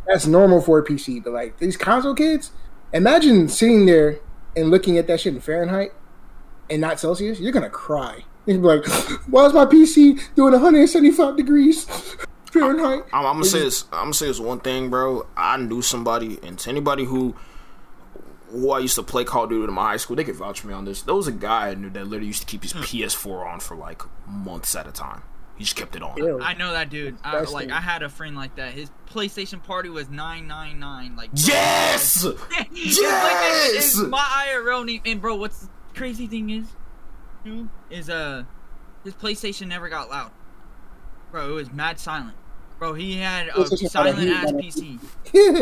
That's normal for a P C, but like these console kids, imagine sitting there and looking at that shit in Fahrenheit and not Celsius. You're going to cry. You'd be like, why is my P C doing one hundred seventy-five degrees Fahrenheit? I'm, I'm gonna say this. I'm gonna say this one thing, bro. I knew somebody, and to anybody who, who I used to play Call of Duty in my high school, they could vouch for me on this. There was a guy I knew that literally used to keep his P S four on for like months at a time. He just kept it on. Ew. I know that dude. I, like I had a friend like that. His PlayStation party was nine nine nine. Like yes, bro, yes. Like, my I R L name. And bro, what's the crazy thing is, dude, is uh, his PlayStation never got loud. Bro, it was mad silent. Bro, he had a silent-ass P C.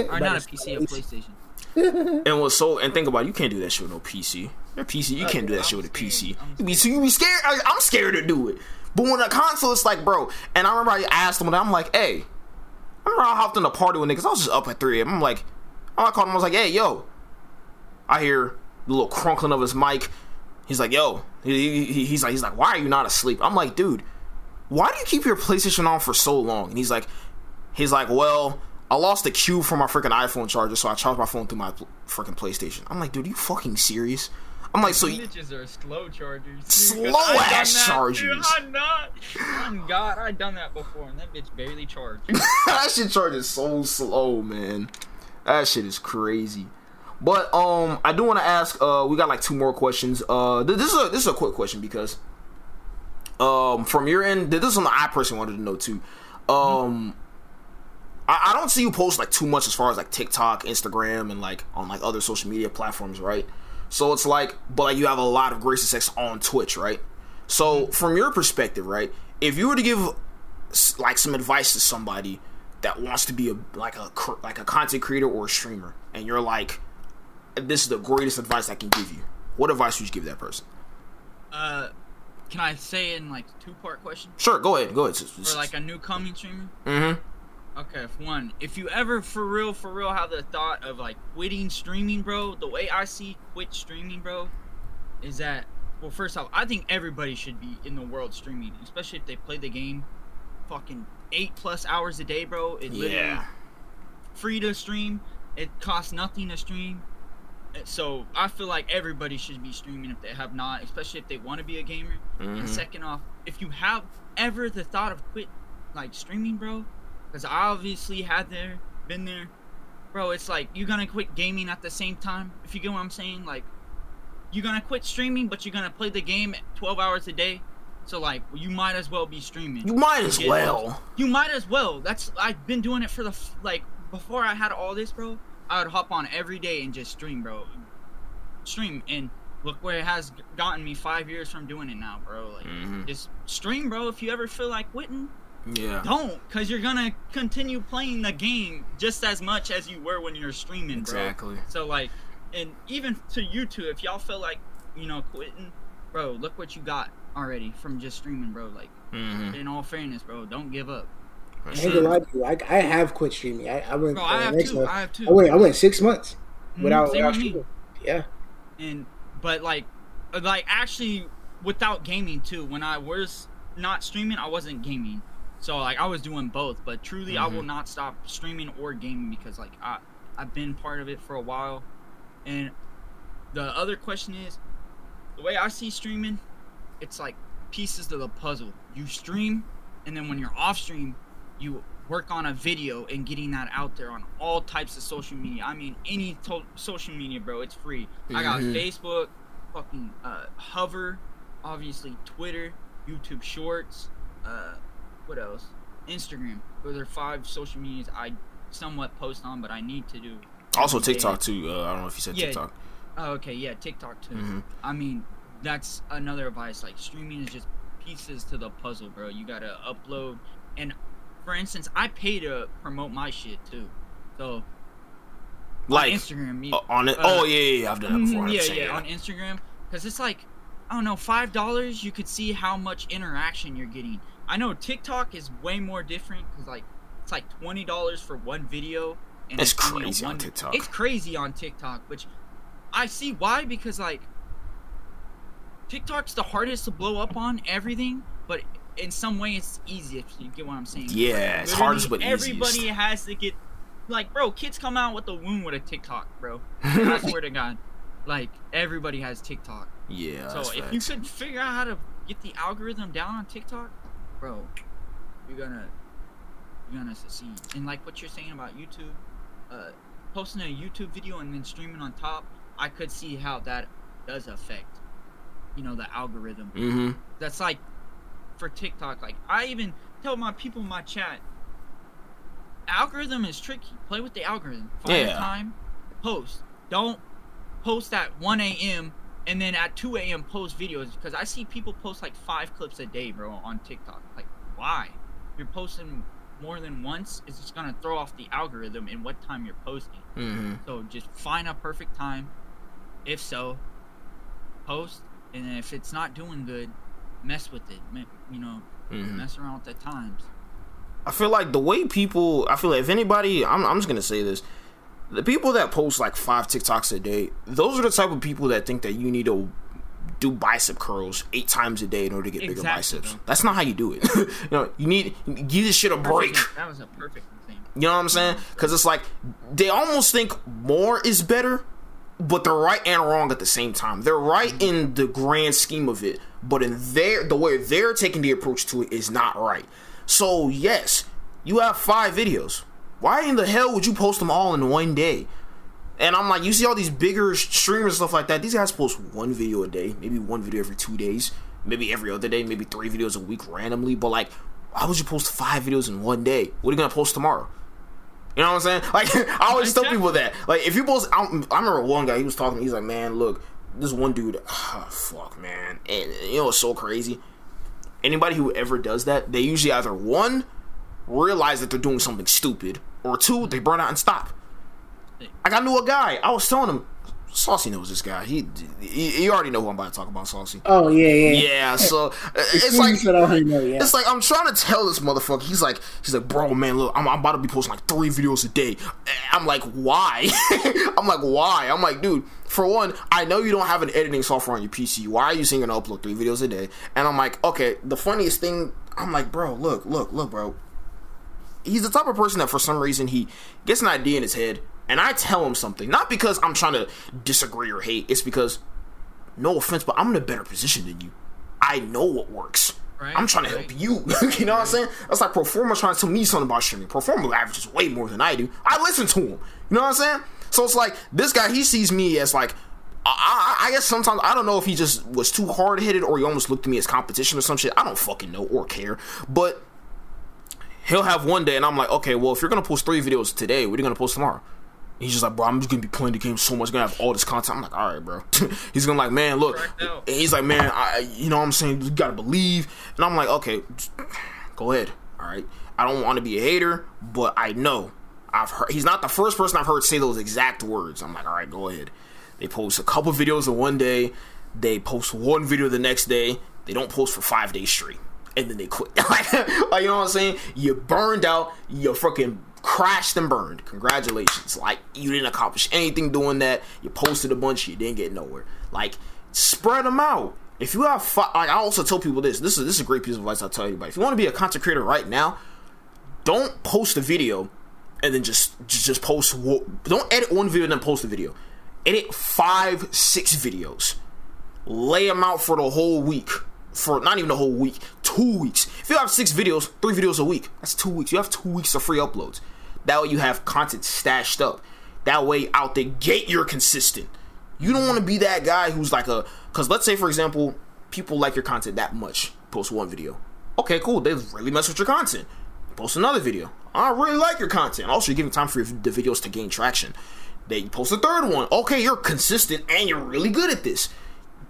Or not a P C, a PlayStation. And was so, and think about it, you can't do that shit with no P C. Your P C, you can't do that shit with a P C. You be, so you be scared. I, I'm scared to do it. But when a console, it's like, bro. And I remember I asked him, I'm like, hey. I remember I hopped in the party with niggas. I was just up at three a.m. I'm like, I called him. I was like, hey, yo. I hear the little crunkling of his mic. He's like, yo. He, he, he's like, he's like, why are you not asleep? I'm like, dude. Why do you keep your PlayStation on for so long? And he's like, he's like, well, I lost the cube from my freaking iPhone charger, so I charged my phone through my freaking PlayStation. I'm like, dude, are you fucking serious? I'm like, so you bitches are slow chargers. Slow ass chargers. Dude, I'm not. Oh God, I done that before, and that bitch barely charged. That shit charges so slow, man. That shit is crazy. But um, I do want to ask. Uh, we got like two more questions. Uh, th- this is a this is a quick question because um, from your end, this is something I personally wanted to know too. Um, mm-hmm. I, I don't see you post like too much as far as like TikTok, Instagram, and like on like other social media platforms, right? So it's like, but like you have a lot of great success on Twitch, right? So mm-hmm. from your perspective, right, if you were to give like some advice to somebody that wants to be a like a like a content creator or a streamer, and you're like, this is the greatest advice I can give you, what advice would you give that person? Uh, can I say it in like two part question? Sure, go ahead, go ahead. For like a new coming streamer? Mm-hmm. Okay, for one, if you ever for real, for real have the thought of like quitting streaming, bro, the way I see quit streaming, bro, is that, well, first off, I think everybody should be in the world streaming, especially if they play the game fucking eight plus hours a day, bro. It's yeah. literally free to stream. It costs nothing to stream. So I feel like everybody should be streaming if they have not, especially if they want to be a gamer. Mm-hmm. And second off, if you have ever the thought of quit like streaming, bro, because I obviously had there been there, bro, it's like you're gonna quit gaming at the same time, if you get what I'm saying. Like, you're gonna quit streaming, but you're gonna play the game twelve hours a day. So like, you might as well be streaming. You might as well. You might as well. That's I've been doing it for the like before I had all this, bro. I would hop on every day and just stream, bro. Stream, and look where it has gotten me five years from doing it now, bro. Like, mm-hmm. just stream, bro. If you ever feel like quitting, yeah, don't, because you're gonna continue playing the game just as much as you were when you're streaming, exactly. bro. Exactly. So like, and even to you two, if y'all feel like, you know, quitting, bro, look what you got already from just streaming, bro. Like, mm-hmm. in all fairness, bro, don't give up. I ain't gonna lie to you. I, I have quit streaming. I, I went. Bro, I, have next two, I have two. I went. I went six months without, mm, without streaming. Yeah. And but like, like actually without gaming too. When I was not streaming, I wasn't gaming. So like I was doing both. But truly, mm-hmm. I will not stop streaming or gaming because like I I've been part of it for a while. And the other question is, the way I see streaming, it's like pieces to the puzzle. You stream, and then when you're off stream, you work on a video and getting that out there on all types of social media. I mean, any to- social media, bro, it's free. Mm-hmm. I got Facebook, fucking uh, Hover, obviously Twitter, YouTube Shorts, uh, what else? Instagram. Those are five social medias I somewhat post on, but I need to do. Also TikTok, day. too. Uh, I don't know if you said yeah. TikTok. Oh, okay, yeah, TikTok, too. Mm-hmm. I mean, that's another advice. Like, streaming is just pieces to the puzzle, bro. You gotta upload and... For instance, I pay to promote my shit too, so like on Instagram. You, uh, on it, uh, oh yeah, yeah, I've done that before. Yeah, yeah, that. On Instagram, because it's like, I don't know, five dollars. You could see how much interaction you're getting. I know TikTok is way more different because like it's like twenty dollars for one video. And That's it's crazy one, on TikTok. It's crazy on TikTok, which I see why, because like TikTok's the hardest to blow up on everything, but. In some way, it's easy, if you get what I'm saying. Yeah, like, it's hardest but easiest. Everybody has to get... Like, bro, kids come out with a wound with a TikTok, bro. I swear to God. Like, everybody has TikTok. Yeah, So, if facts. you could figure out how to get the algorithm down on TikTok, bro, you're gonna... You're gonna succeed. And, like, what you're saying about YouTube, uh, posting a YouTube video and then streaming on top, I could see how that does affect, you know, the algorithm. Mm-hmm. That's like... For TikTok, like I even tell my people in my chat, algorithm is tricky. Play with the algorithm. Find yeah. the time, post. Don't post at one a.m. and then at two a.m. post videos, because I see people post like five clips a day, bro, on TikTok. Like, why? You're posting more than once, it's just gonna throw off the algorithm and what time you're posting. Mm-hmm. So just find a perfect time. If so, post, and then if it's not doing good, mess with it, you know, mm-hmm. mess around with the times. I feel like the way people, I feel like if anybody, I'm, I'm just going to say this, the people that post like five TikToks a day, those are the type of people that think that you need to do bicep curls eight times a day in order to get exactly, bigger biceps. Bro. That's not how you do it. you know, you need, give this shit a break. That was a perfect thing. You know what I'm saying? Because it's like, they almost think more is better, but they're right and wrong at the same time. They're right mm-hmm. in the grand scheme of it, but in their the way they're taking the approach to it is not right. So yes, you have five videos. Why in the hell would you post them all in one day? And I'm like, you see all these bigger streamers and stuff like that. These guys post one video a day, maybe one video every two days, maybe every other day, maybe three videos a week randomly. But like, why would you post five videos in one day? What are you gonna post tomorrow? You know what I'm saying? Like, I always tell people that. Like, if you post, I, I remember one guy, he was talking, he's like, man, look, this one dude, oh, fuck, man, and you know what's so crazy? Anybody who ever does that, they usually either one, realize that they're doing something stupid, or two, they burn out and stop. Like, I knew a guy, I was telling him, Saucy knows this guy. He, he, you already know who I'm about to talk about, Saucy. Oh yeah, yeah, yeah. So it's like, know, yeah. It's like I'm trying to tell this motherfucker. He's like, he's like, bro, man, look, I'm, I'm about to be posting like three videos a day. I'm like, why? I'm like, why? I'm like, dude, for one, I know you don't have an editing software on your P C. Why are you saying you're gonna upload three videos a day? And I'm like, okay. The funniest thing, I'm like, bro, look, look, look, bro. He's the type of person that for some reason he gets an idea in his head. And I tell him something, not because I'm trying to disagree or hate. It's because, no offense, but I'm in a better position than you. I know what works. Right, I'm trying right. to help you. You know right. what I'm saying? That's like Proformal trying to tell me something about streaming. Proformal averages way more than I do. I listen to him. You know what I'm saying? So it's like, this guy, he sees me as like, I, I, I guess sometimes, I don't know if he just was too hard-headed or he almost looked at me as competition or some shit. I don't fucking know or care. But he'll have one day, and I'm like, okay, well, if you're going to post three videos today, what are you going to post tomorrow? He's just like, bro, I'm just going to be playing the game so much. Going to have all this content. I'm like, all right, bro. He's going to like, man, look. And he's like, man, I, you know what I'm saying? You got to believe. And I'm like, okay, go ahead. All right. I don't want to be a hater, but I know. I've heard. He's not the first person I've heard say those exact words. I'm like, all right, go ahead. They post a couple videos in one day. They post one video the next day. They don't post for five days straight. And then they quit. Like, you know what I'm saying? You burned out. You fucking crashed and burned. Congratulations. Like, you didn't accomplish anything doing that. You posted a bunch. You didn't get nowhere. Like, spread them out. If you have fi- like, I also tell people this. This is this is a great piece of advice I tell anybody. If you want to be a content creator right now, don't post a video and then just just, just post. Don't edit one video and then post a video. Edit five, six videos. Lay them out for the whole week. For not even the whole week, two weeks. If you have six videos, three videos a week, that's two weeks. You have two weeks of free uploads. That way you have content stashed up. That way out the gate you're consistent. You don't want to be that guy who's like a, because let's say, for example, people like your content that much. Post one video. Okay, cool. They really mess with your content. Post another video. I really like your content. Also, you're giving time for your, the videos to gain traction. Then you post a third one. Okay, you're consistent and you're really good at this.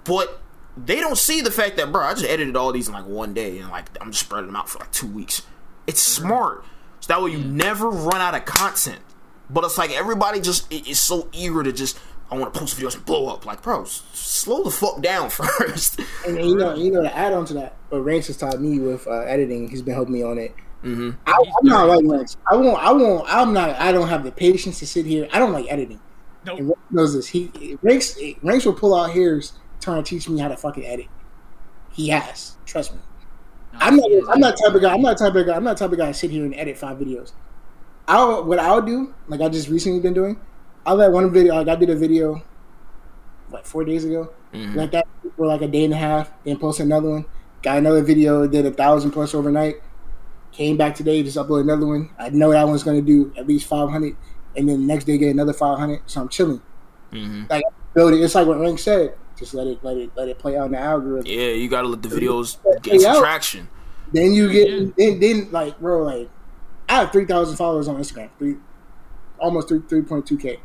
But they don't see the fact that, bro, I just edited all these in like one day and like I'm just spreading them out for like two weeks. It's smart. So that way you never run out of content. But it's like everybody just is so eager to just, I want to post videos and blow up. Like, bro, slow the fuck down first. And then, you know, you know, to add on to that, what Ranks has taught me with uh, editing, he's been helping me on it. Mm-hmm. I, I'm not like Ranks. I won't, I won't, I'm not, I don't have the patience to sit here. I don't like editing. Nope. And Ranks knows this. He, Ranks, Ranks will pull out hairs trying to teach me how to fucking edit. He has. Trust me. No, I'm not I'm not type of guy. I'm not type of guy. I'm not type of guy to sit here and edit five videos. I'll what I'll do, like I just recently been doing, I'll let one video, like I did a video what, four days ago? Mm-hmm. Like that for like a day and a half, then post another one. Got another video, did a thousand plus overnight. Came back today, just upload another one. I know that one's gonna do at least five hundred, and then the next day get another five hundred. So I'm chilling. Mm-hmm. Like build it. It's like what Rank said. Just let it, let it, let it play out in the algorithm. Yeah, you gotta let the videos get some traction. Then you get, yeah. then, then like, bro, like, I have three thousand followers on Instagram, three, almost three, three point two k,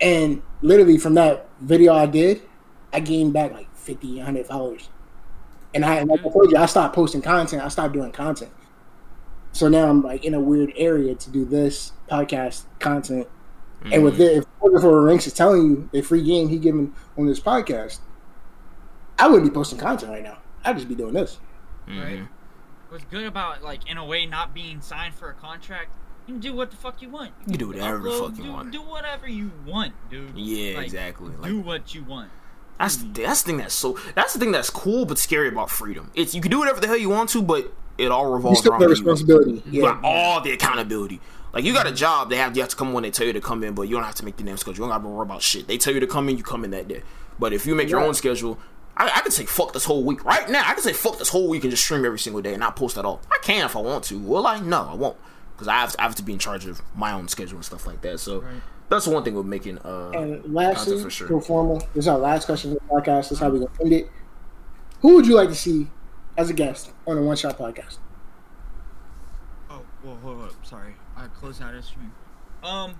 and literally from that video I did, I gained back like fifty, a hundred followers, and I, like I told you, I stopped posting content, I stopped doing content, so now I'm like in a weird area to do this podcast content. And with it, if Fortnite Ranks is telling you the free game he giving on this podcast, I wouldn't be posting content right now. I'd just be doing this. Mm-hmm. Right. What's good about, like, in a way, not being signed for a contract, you can do what the fuck you want. You can do whatever the fuck you want. Do whatever you want, dude. Yeah, like, exactly. Like, do what you want. That's the, that's the thing that's so. That's the thing that's cool but scary about freedom. It's you can do whatever the hell you want to, but it all revolves you still around the responsibility. You. Yeah. Like, all the accountability. Like, you got a job, they have you have to come when they tell you to come in, but you don't have to make the damn schedule. You don't got to worry about shit. They tell you to come in, you come in that day. But if you make yeah. your own schedule, I, I could say fuck this whole week. Right now, I could say fuck this whole week and just stream every single day and not post at all. I can if I want to. Will I? No, I won't. because I have to, I have to be in charge of my own schedule and stuff like that. So right. That's one thing with making uh, and lastly, content for sure. Proformal. This is our last question of the podcast. That's how we're gonna end it. Who would you like to see as a guest on a One Shot Podcast? Oh, well, hold up. Sorry, I closed out his stream. Um.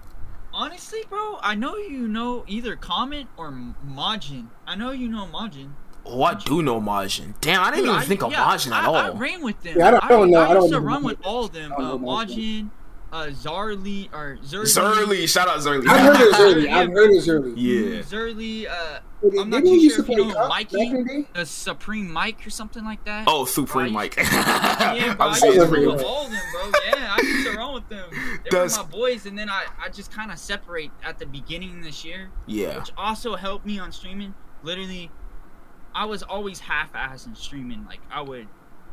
Honestly, bro, I know you know either Comet or Majin. I know you know Majin. Oh, I do know Majin. Damn, I didn't Dude, even I, think of yeah, Majin at all. I, I ran with them. Yeah, I, don't, I, don't know, I, I used to know. run with all of them. Uh, Majin, uh, Zerly, or Zerly. Zerly, shout out Zerly. I heard of Zerly. I heard of Zerly. Yeah. Zerly, uh, Did I'm not too sure if you know Cup Mikey, the Supreme Mike or something like that. Oh, Supreme Mike. Yeah, bro, I used to roll with all of them, bro. Yeah, I used to roll with them. They That's... were my boys, and then I, I just kind of separate at the beginning this year. Yeah. Which also helped me on streaming. Literally, I was always half-assed in streaming. Like, I would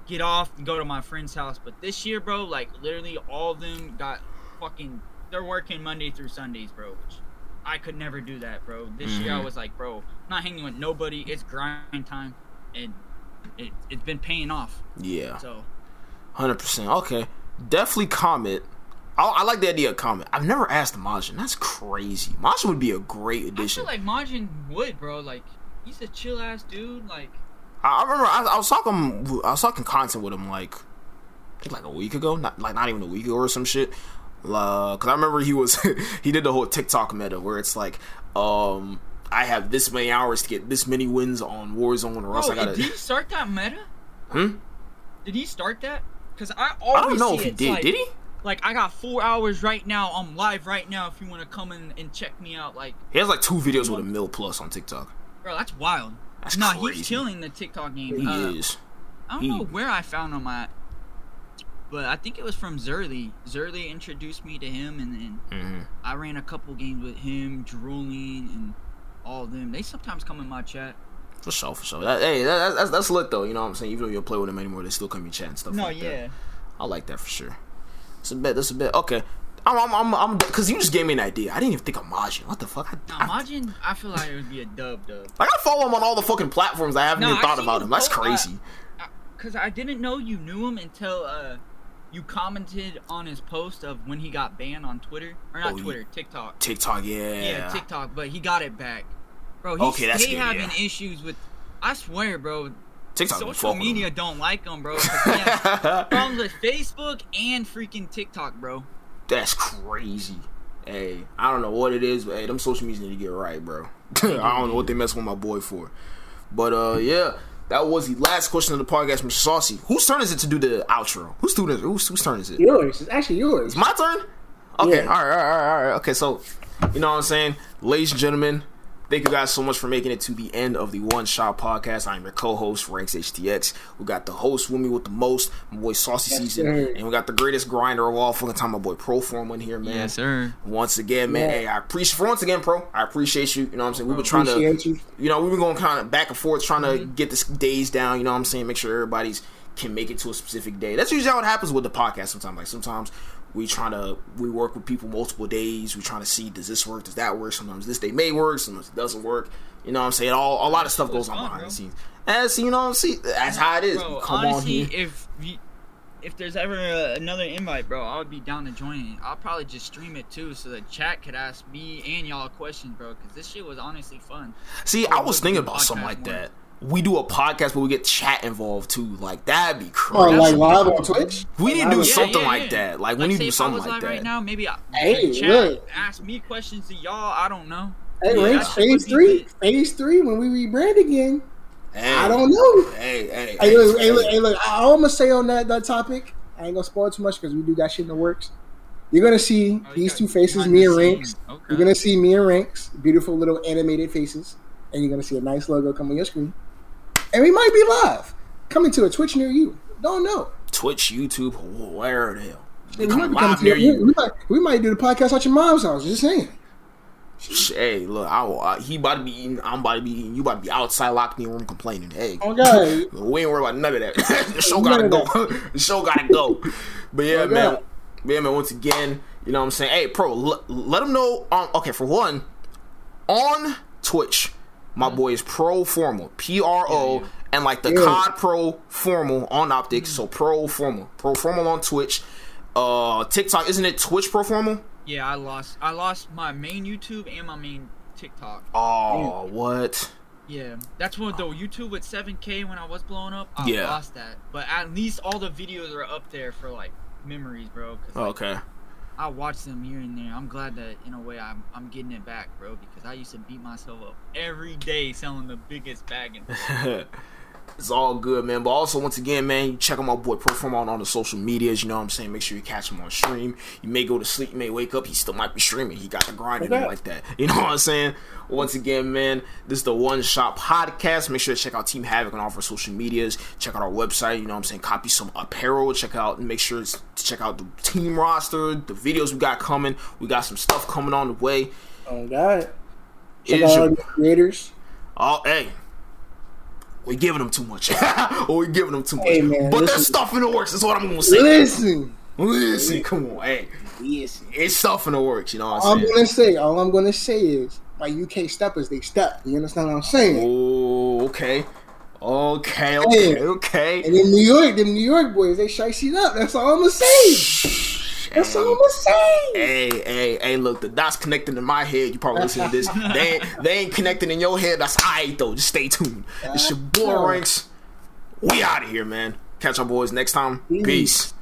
get off and go to my friend's house. But this year, bro, like, literally all of them got fucking... They're working Monday through Sundays, bro, which... I could never do that, bro. This mm-hmm. year I was like, bro, I'm not hanging with nobody. It's grind time, and it, it's been paying off. Yeah. So, one hundred percent. Okay. Definitely Comet. I, I like the idea of Comet. I've never asked Majin. That's crazy. Majin would be a great addition. I feel like Majin would, bro. Like, he's a chill ass dude. Like, I, I remember I, I was talking, I was talking content with him like, I think like a week ago. Not like not even a week ago or some shit. Uh, cause I remember he was he did the whole TikTok meta where it's like, um, I have this many hours to get this many wins on Warzone, or else Bro, I gotta. Did he start that meta? Hmm. Did he start that? Cause I always. I don't know if he did. Like, did he? Like I got four hours right now. I'm live right now. If you want to come in and check me out, like he has like two videos with a mil plus on TikTok. Bro, that's wild. That's nah, crazy. He's killing the TikTok game. He uh, is. I don't he... know where I found him at. But I think it was from Zerly. Zerly introduced me to him, and then mm-hmm. I ran a couple games with him, Drooling, and all of them. They sometimes come in my chat. For sure, for sure. That, hey, that, that's that's lit, though. You know what I'm saying? Even though you don't play with them anymore, they still come in your chat and stuff no, like yeah. that. No, yeah. I like that for sure. That's a bet. That's a bet. Okay. I'm, I'm, I'm, because you just gave me an idea. I didn't even think of Majin. What the fuck? I, nah, I, Majin, I feel like it would be a dub, dub. Like, I follow him on all the fucking platforms. I haven't no, even I thought about him. That's crazy. Because I, I, I didn't know you knew him until, uh, you commented on his post of when he got banned on Twitter. Or not oh, Twitter, TikTok. TikTok, yeah. Yeah, TikTok, but he got it back. Bro, he's okay, that's good, having yeah. issues with... I swear, bro. TikTok social media don't like him, bro. Yeah, from the Facebook and freaking TikTok, bro. That's crazy. Hey, I don't know what it is, but hey, them social media need to get right, bro. I don't know what they mess with my boy for. But, uh, yeah... That was the last question of the podcast, Mister Saucy. Whose turn is it to do the outro? Whose turn is it? Whose, whose turn is it? Yours. It's actually yours. It's my turn? Okay. Yeah. All right, all right, all right. Okay, so, you know what I'm saying? Ladies and gentlemen, thank you guys so much for making it to the end of the One Shot Podcast. I'm your co-host, Ranks H T X. We got the host with me with the most, my boy Saucy yes, Season. Sir. And we got the greatest grinder of all fucking time, my boy Proformal in here, man. Yes, sir. Once again, man, yeah. hey, I appreciate, for once again, Pro, I appreciate you. You know what I'm saying? We've been trying appreciate to, you. you know, we've been going kind of back and forth trying mm-hmm. to get this days down, you know what I'm saying? Make sure everybody's can make it to a specific day. That's usually how it happens with the podcast sometimes. Like, sometimes... We trying to we work with people multiple days. We trying to see, does this work? Does that work? Sometimes this day may work. Sometimes it doesn't work. You know what I'm saying? All a lot of stuff goes on behind the scenes. And see, you know what I'm saying? That's how it is. Bro, come honestly, on here. if you, if there's ever uh, another invite, bro, I would be down to join it. I'll probably just stream it too, so the chat could ask me and y'all questions, bro. Because this shit was honestly fun. See, I, I was thinking about something like more. that. We do a podcast where we get chat involved too. Like, that'd be crazy. Or like live on Twitch? We need to do something like that. Like, we need to do something like that. Right now, maybe I hey, chat, look. ask me questions to y'all. I don't know. Hey, yeah, Ranks, phase three. Phase three, when we rebrand again. Hey, I don't know. Hey, hey, hey. Look, hey, hey, look, hey, look. I almost say on that, that topic, I ain't gonna spoil too much because we do got shit in the works. You're gonna see oh, these two faces, me and Ranks. Okay. You're gonna see me and Ranks, beautiful little animated faces, and you're gonna see a nice logo come on your screen. And we might be live. Coming to a Twitch near you. Don't know. Twitch, YouTube, where the hell? We might, live near you. We, might, we might do the podcast at your mom's house. Just saying. Hey, look, I, I, he about to be eating. I'm about to be eating. You about to be outside locked in your room complaining. Hey. Oh, God. We ain't worried about none of that. The show gotta go. The show gotta go. But yeah, oh, man. Yeah, man, once again, you know what I'm saying? Hey, Pro, l- let them know. Um, okay, for one, on Twitch, my boy is Proformal, P R O, yeah, yeah. and like the yeah. C O D Proformal on Optics, mm-hmm. so Proformal, Proformal on Twitch. uh, TikTok. Isn't it Twitch Proformal? Yeah, I lost. I lost my main YouTube and my main TikTok. Oh, dude. What? Yeah, that's one though. YouTube with seven K when I was blowing up, I yeah. lost that. But at least all the videos are up there for like memories, bro. Cause, like, okay. I watch them here and there. I'm glad that in a way I'm I'm getting it back, bro. Because I used to beat myself up every day selling the biggest bag. In- It's all good, man. But also, once again, man, you check out my boy Proformal on all the social medias. You know what I'm saying? Make sure you catch him on stream. You may go to sleep. You may wake up. He still might be streaming. He got the grind in him like that. You know what I'm saying? Once again, man, this is the One Shot Podcast. Make sure to check out Team Havoc on all of our social medias. Check out our website. You know what I'm saying? Copy some apparel. Check out and make sure to check out the team roster, the videos we got coming. We got some stuff coming on the way. Oh, God. Check out your creators. Oh, hey. We're giving them too much. or we're giving them too much. Hey, man, but listen. There's stuff in the works. That's what I'm going to say. Listen. Listen. Come on. Hey. Listen. It's stuff in the works. You know what I'm all saying? I'm going to say, all I'm going to say is, my U K steppers, they step. You understand what I'm saying? Oh, okay. Okay. Okay. Hey. Okay. And in New York, them New York boys, they shicey up. That's all I'm going to say. That's hey, all I'm gonna say. Hey, hey, hey! Look, the dots connecting in my head. You probably listening to this. They ain't, they ain't connecting in your head. That's alright though. Just stay tuned. It's your boy Ranks. We out of here, man. Catch our boys next time. Peace. Peace.